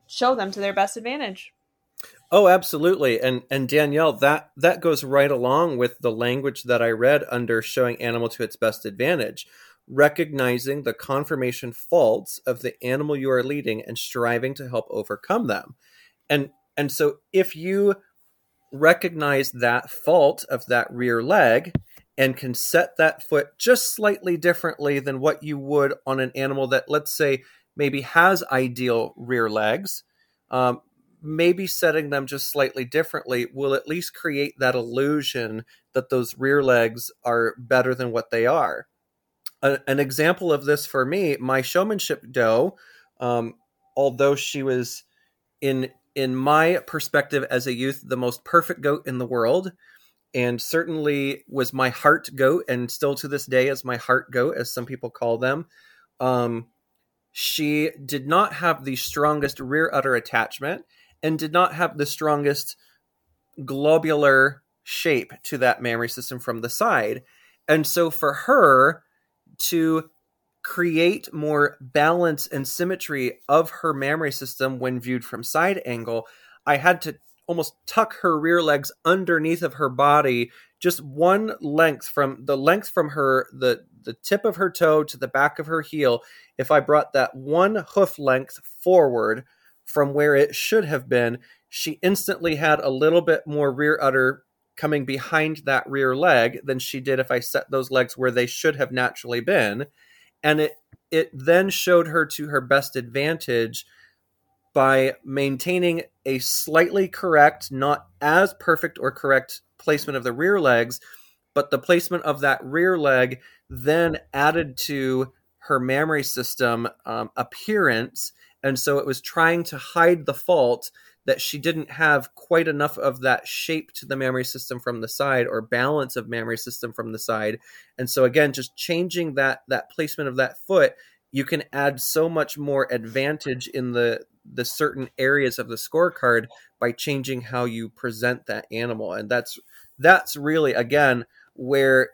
show them to their best advantage. Oh, absolutely. And Danielle, that goes right along with the language that I read under showing animal to its best advantage, recognizing the conformation faults of the animal you are leading and striving to help overcome them. And so if you recognize that fault of that rear leg and can set that foot just slightly differently than what you would on an animal that, let's say, maybe has ideal rear legs, maybe setting them just slightly differently will at least create that illusion that those rear legs are better than what they are. An example of this for me, my showmanship doe, although she was in my perspective as a youth, the most perfect goat in the world, and certainly was my heart goat, and still to this day is my heart goat, as some people call them. She did not have the strongest rear udder attachment and did not have the strongest globular shape to that mammary system from the side. And so for her to create more balance and symmetry of her mammary system when viewed from side angle, I had to almost tuck her rear legs underneath of her body, just one length from the length from her, the tip of her toe to the back of her heel. If I brought that one hoof length forward from where it should have been, she instantly had a little bit more rear udder coming behind that rear leg than she did if I set those legs where they should have naturally been. And it then showed her to her best advantage by maintaining a slightly correct, not as perfect or correct placement of the rear legs, but the placement of that rear leg then added to her mammary system appearance. And so it was trying to hide the fault that she didn't have quite enough of that shape to the mammary system from the side, or balance of mammary system from the side. And so again, just changing that placement of that foot, you can add so much more advantage in the certain areas of the scorecard by changing how you present that animal. And that's really, again, where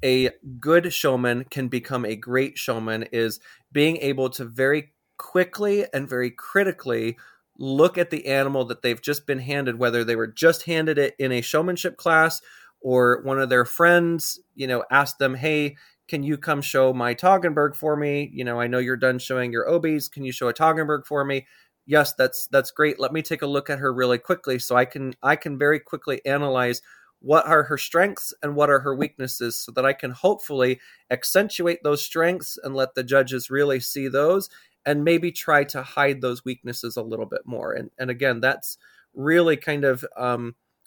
a good showman can become a great showman, is being able to very quickly and very critically look at the animal that they've just been handed, whether they were just handed it in a showmanship class or one of their friends, asked them, hey, can you come show my Toggenburg for me? I know you're done showing your Obies. Can you show a Toggenburg for me? Yes, that's great. Let me take a look at her really quickly so I can very quickly analyze what are her strengths and what are her weaknesses, so that I can hopefully accentuate those strengths and let the judges really see those, and maybe try to hide those weaknesses a little bit more. And again, that's really kind of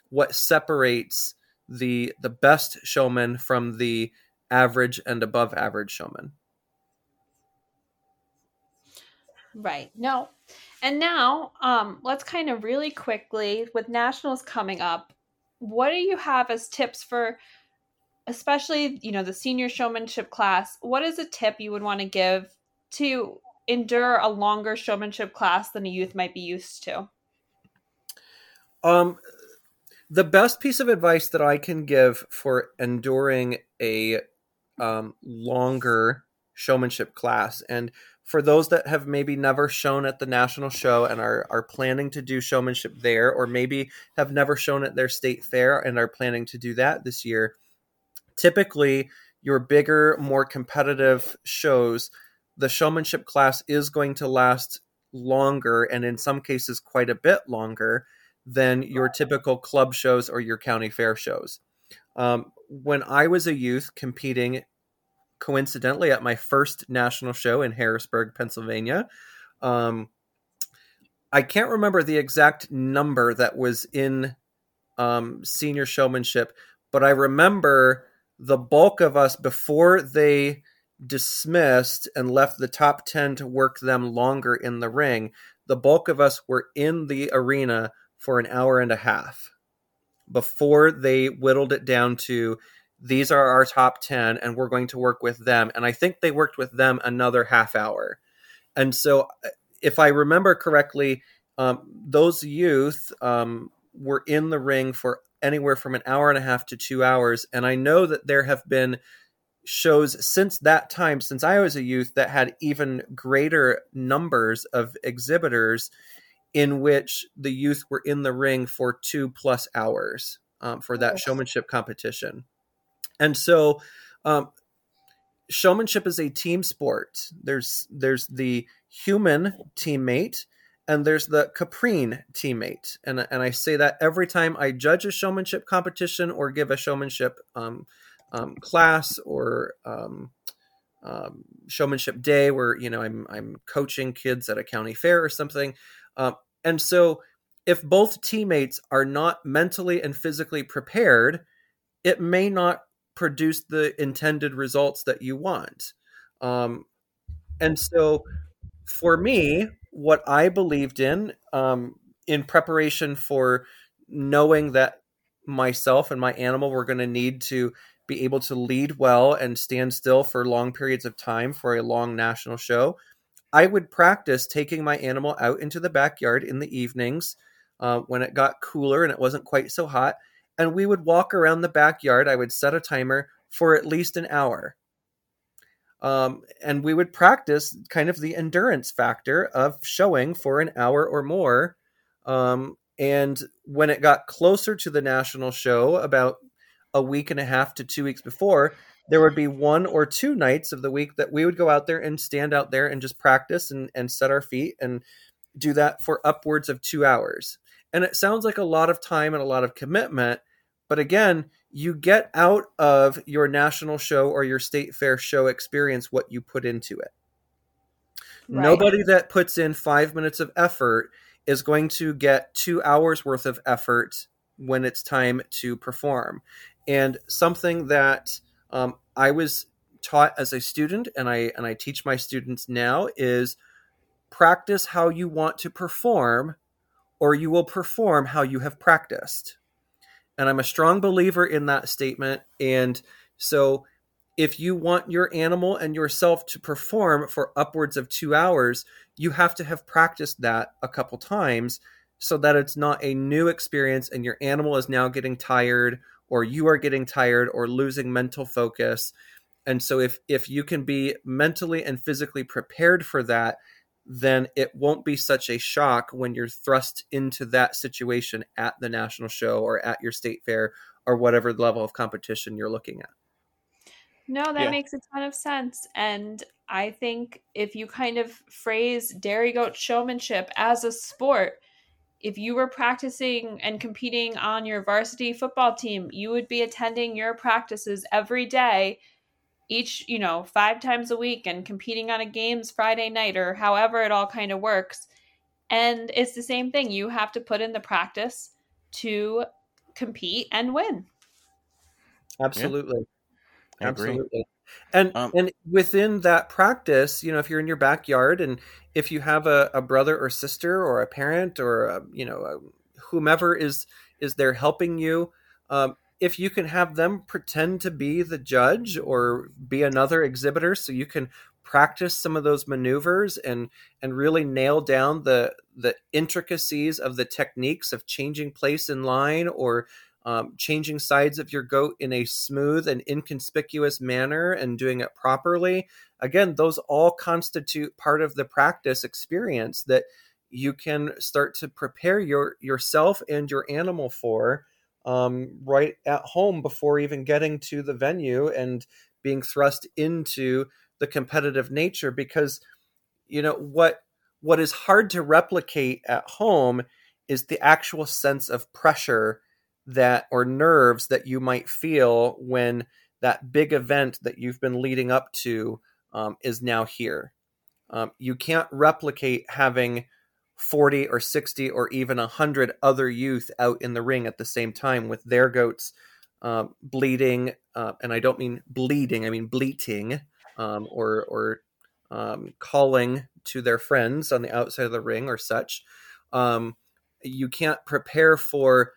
what separates the best showman from the average and above average showman. Right. No. And now let's kind of really quickly, with nationals coming up, what do you have as tips for, especially, the senior showmanship class? What is a tip you would want to give to endure a longer showmanship class than a youth might be used to? The best piece of advice that I can give for enduring a longer showmanship class, and for those that have maybe never shown at the national show and are planning to do showmanship there, or maybe have never shown at their state fair and are planning to do that this year, typically your bigger, more competitive shows, the showmanship class is going to last longer, and in some cases quite a bit longer than your typical club shows or your county fair shows. When I was a youth competing, coincidentally, at my first national show in Harrisburg, Pennsylvania, I can't remember the exact number that was in senior showmanship, but I remember the bulk of us, before they dismissed and left the top 10 to work them longer in the ring, the bulk of us were in the arena for an hour and a half before they whittled it down to, these are our top 10 and we're going to work with them. And I think they worked with them another half hour. And so if I remember correctly, those youth were in the ring for anywhere from an hour and a half to 2 hours. And I know that there have been shows since that time, since I was a youth, that had even greater numbers of exhibitors, in which the youth were in the ring for 2+ hours for that showmanship competition. And so showmanship is a team sport. There's the human teammate and there's the caprine teammate. And I say that every time I judge a showmanship competition or give a showmanship class or showmanship day, where I'm coaching kids at a county fair or something. And so if both teammates are not mentally and physically prepared, it may not produce the intended results that you want. And so for me, what I believed in preparation for knowing that myself and my animal were going to need to be able to lead well and stand still for long periods of time for a long national show, I would practice taking my animal out into the backyard in the evenings when it got cooler and it wasn't quite so hot. And we would walk around the backyard. I would set a timer for at least an hour. And we would practice kind of the endurance factor of showing for an hour or more. And when it got closer to the national show, about a week and a half to 2 weeks before, there would be one or two nights of the week that we would go out there and stand out there and just practice and set our feet and do that for upwards of 2 hours. And it sounds like a lot of time and a lot of commitment, but again, you get out of your national show or your state fair show experience what you put into it. Right. Nobody that puts in 5 minutes of effort is going to get 2 hours worth of effort when it's time to perform. And something that I was taught as a student, and I teach my students now, is practice how you want to perform, or you will perform how you have practiced. And I'm a strong believer in that statement. And so if you want your animal and yourself to perform for upwards of 2 hours, you have to have practiced that a couple times so that it's not a new experience and your animal is now getting tired, or you are getting tired or losing mental focus. And so if you can be mentally and physically prepared for that, then it won't be such a shock when you're thrust into that situation at the national show or at your state fair or whatever level of competition you're looking at. No, that makes a ton of sense. And I think if you kind of phrase dairy goat showmanship as a sport, if you were practicing and competing on your varsity football team, you would be attending your practices every day, each, 5 times a week, and competing on a games Friday night or however it all kind of works. And it's the same thing. You have to put in the practice to compete and win. Absolutely. Yeah. Absolutely. And within that practice, if you're in your backyard and if you have a brother or sister or a parent or, whomever is there helping you, if you can have them pretend to be the judge or be another exhibitor so you can practice some of those maneuvers and really nail down the intricacies of the techniques of changing place in line or changing sides of your goat in a smooth and inconspicuous manner and doing it properly. Again, those all constitute part of the practice experience that you can start to prepare yourself and your animal for right at home before even getting to the venue and being thrust into the competitive nature. Because, what is hard to replicate at home is the actual sense of pressure that, or nerves that you might feel when that big event that you've been leading up to is now here. You can't replicate having 40 or 60 or even 100 other youth out in the ring at the same time with their goats bleeding. And I don't mean bleeding, I mean bleating or calling to their friends on the outside of the ring or such. You can't prepare for,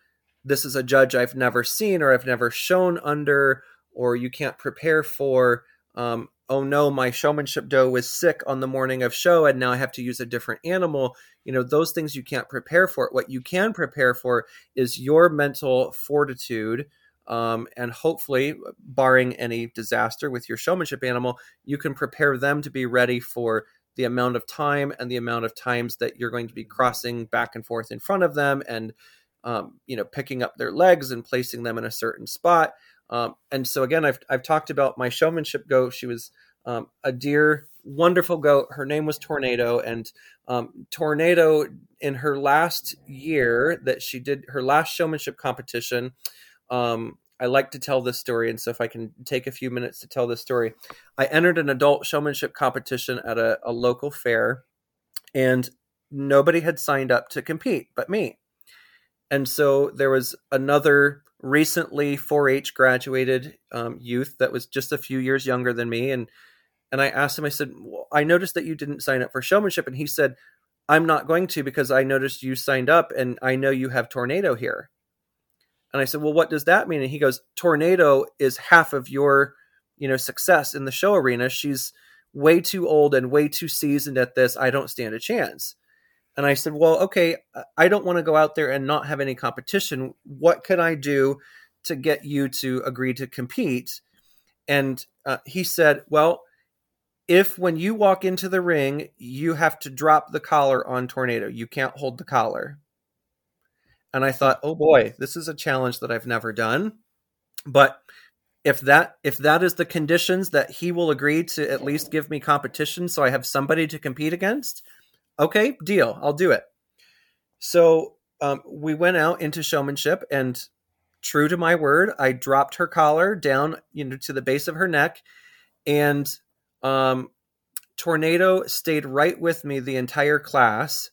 this is a judge I've never seen or I've never shown under, or you can't prepare for, oh no, my showmanship doe was sick on the morning of show and now I have to use a different animal. Those things you can't prepare for. What you can prepare for is your mental fortitude. And hopefully, barring any disaster with your showmanship animal, you can prepare them to be ready for the amount of time and the amount of times that you're going to be crossing back and forth in front of them and picking up their legs and placing them in a certain spot. And so again, I've talked about my showmanship goat. She was a dear, wonderful goat. Her name was Tornado, and Tornado, in her last year that she did her last showmanship competition. I like to tell this story. And so if I can take a few minutes to tell this story, I entered an adult showmanship competition at a local fair, and nobody had signed up to compete but me. And so there was another recently 4-H graduated youth that was just a few years younger than me. And I asked him, I said, well, I noticed that you didn't sign up for showmanship. And he said, I'm not going to, because I noticed you signed up and I know you have Tornado here. And I said, well, what does that mean? And he goes, Tornado is half of your, success in the show arena. She's way too old and way too seasoned at this. I don't stand a chance. And I said, well, okay, I don't want to go out there and not have any competition. What could I do to get you to agree to compete? And he said, well, if when you walk into the ring, you have to drop the collar on Tornado, you can't hold the collar. And I thought, oh boy, this is a challenge that I've never done. But if that is the conditions that he will agree to at least give me competition, so I have somebody to compete against, okay, deal, I'll do it. So we went out into showmanship, and true to my word, I dropped her collar down, to the base of her neck, and Tornado stayed right with me the entire class.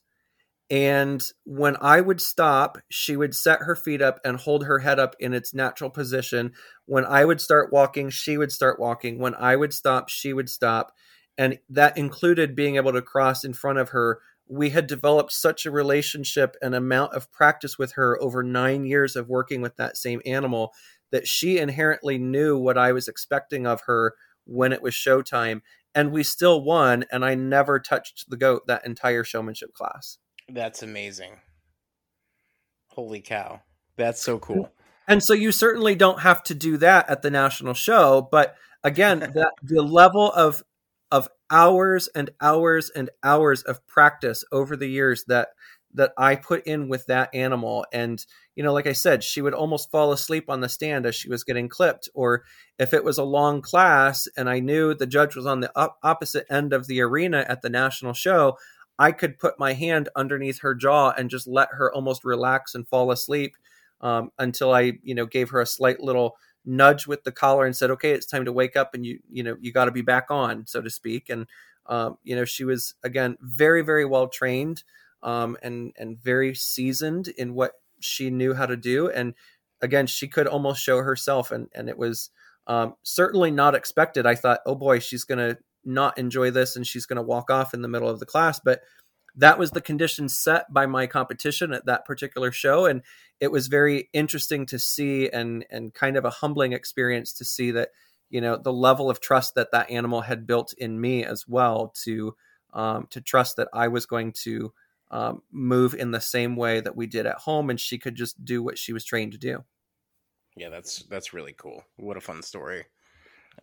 And when I would stop, she would set her feet up and hold her head up in its natural position. When I would start walking, she would start walking. When I would stop, she would stop. And that included being able to cross in front of her. We had developed such a relationship and amount of practice with her over 9 years of working with that same animal that she inherently knew what I was expecting of her when it was showtime, and we still won. And I never touched the goat that entire showmanship class. That's amazing. Holy cow. That's so cool. And so you certainly don't have to do that at the national show, but again, the level of hours and hours and hours of practice over the years that I put in with that animal. And, like I said, she would almost fall asleep on the stand as she was getting clipped. Or if it was a long class and I knew the judge was on the opposite end of the arena at the national show, I could put my hand underneath her jaw and just let her almost relax and fall asleep until I, gave her a slight little nudge with the collar and said, okay, it's time to wake up, and you got to be back on, so to speak. And, she was, again, very, very well trained, and very seasoned in what she knew how to do. And again, she could almost show herself, and it was certainly not expected. I thought, oh boy, she's going to not enjoy this and she's going to walk off in the middle of the class. But that was the condition set by my competition at that particular show. And it was very interesting to see, and kind of a humbling experience to see that, the level of trust that animal had built in me as well, to trust that I was going to move in the same way that we did at home, and she could just do what she was trained to do. Yeah, that's really cool. What a fun story.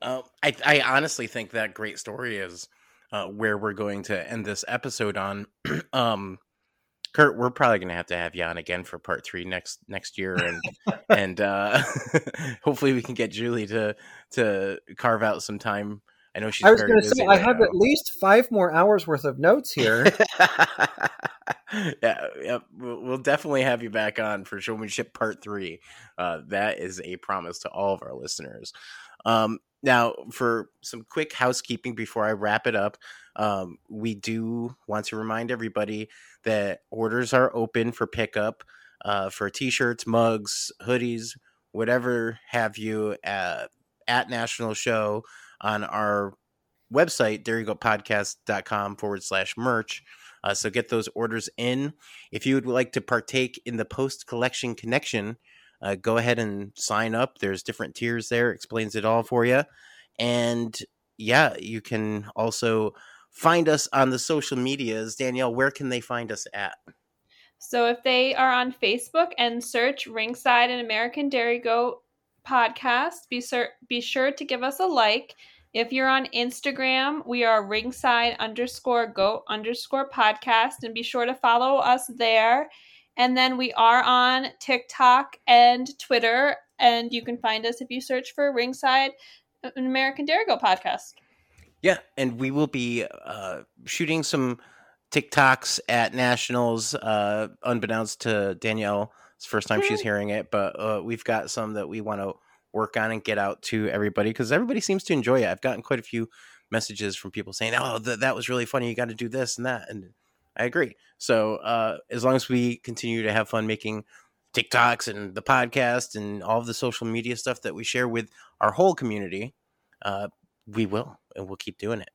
I honestly think that great story is where we're going to end this episode on. Kurt, we're probably going to have you on again for part 3 next year, and and hopefully we can get Julie to carve out some time. I know she's. I was going to say I have at least 5 more hours worth of notes here. Yeah, we'll definitely have you back on for Showmanship Part 3. That is a promise to all of our listeners. Now, for some quick housekeeping before I wrap it up, we do want to remind everybody that orders are open for pickup for T-shirts, mugs, hoodies, whatever have you, at National Show on our website, dairygoatpodcast.com/merch. So get those orders in. If you would like to partake in the post-collection connection, go ahead and sign up. There's different tiers there. Explains it all for you. And yeah, you can also find us on the social medias. Danielle, where can they find us at? So if they are on Facebook and search Ringside and American Dairy Goat Podcast, be sure to give us a like. If you're on Instagram, we are Ringside_Goat_Podcast, and be sure to follow us there. And then we are on TikTok and Twitter, and you can find us if you search for Ringside an American Dairy Goat Podcast. Yeah, and we will be shooting some TikToks at Nationals, unbeknownst to Danielle. It's the first time she's hearing it, but we've got some that we want to work on and get out to everybody, because everybody seems to enjoy it. I've gotten quite a few messages from people saying, oh, that was really funny. You got to do this and that. And I agree. So as long as we continue to have fun making TikToks and the podcast and all of the social media stuff that we share with our whole community, we will, and we'll keep doing it.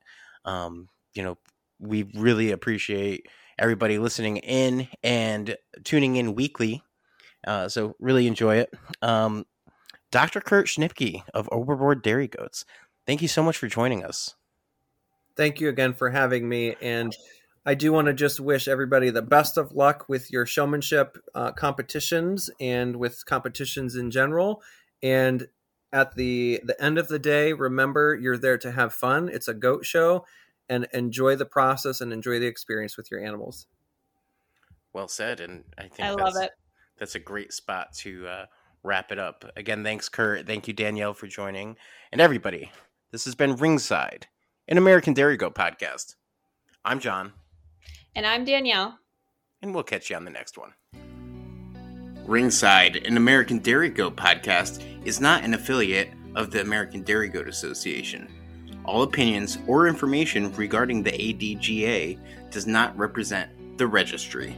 You know, we really appreciate everybody listening in and tuning in weekly. So really enjoy it. Dr. Kurt Schnipke of Overboard Dairy Goats, thank you so much for joining us. Thank you again for having me. And I do want to just wish everybody the best of luck with your showmanship competitions and with competitions in general. And at the end of the day, remember, you're there to have fun. It's a goat show, and enjoy the process and enjoy the experience with your animals. Well said. And I think that's a great spot to wrap it up. Again, thanks, Kurt. Thank you, Danielle, for joining. And everybody, this has been Ringside, an American Dairy Goat podcast. I'm John. And I'm Danielle. And we'll catch you on the next one. Ringside, an American Dairy Goat podcast, is not an affiliate of the American Dairy Goat Association. All opinions or information regarding the ADGA does not represent the registry.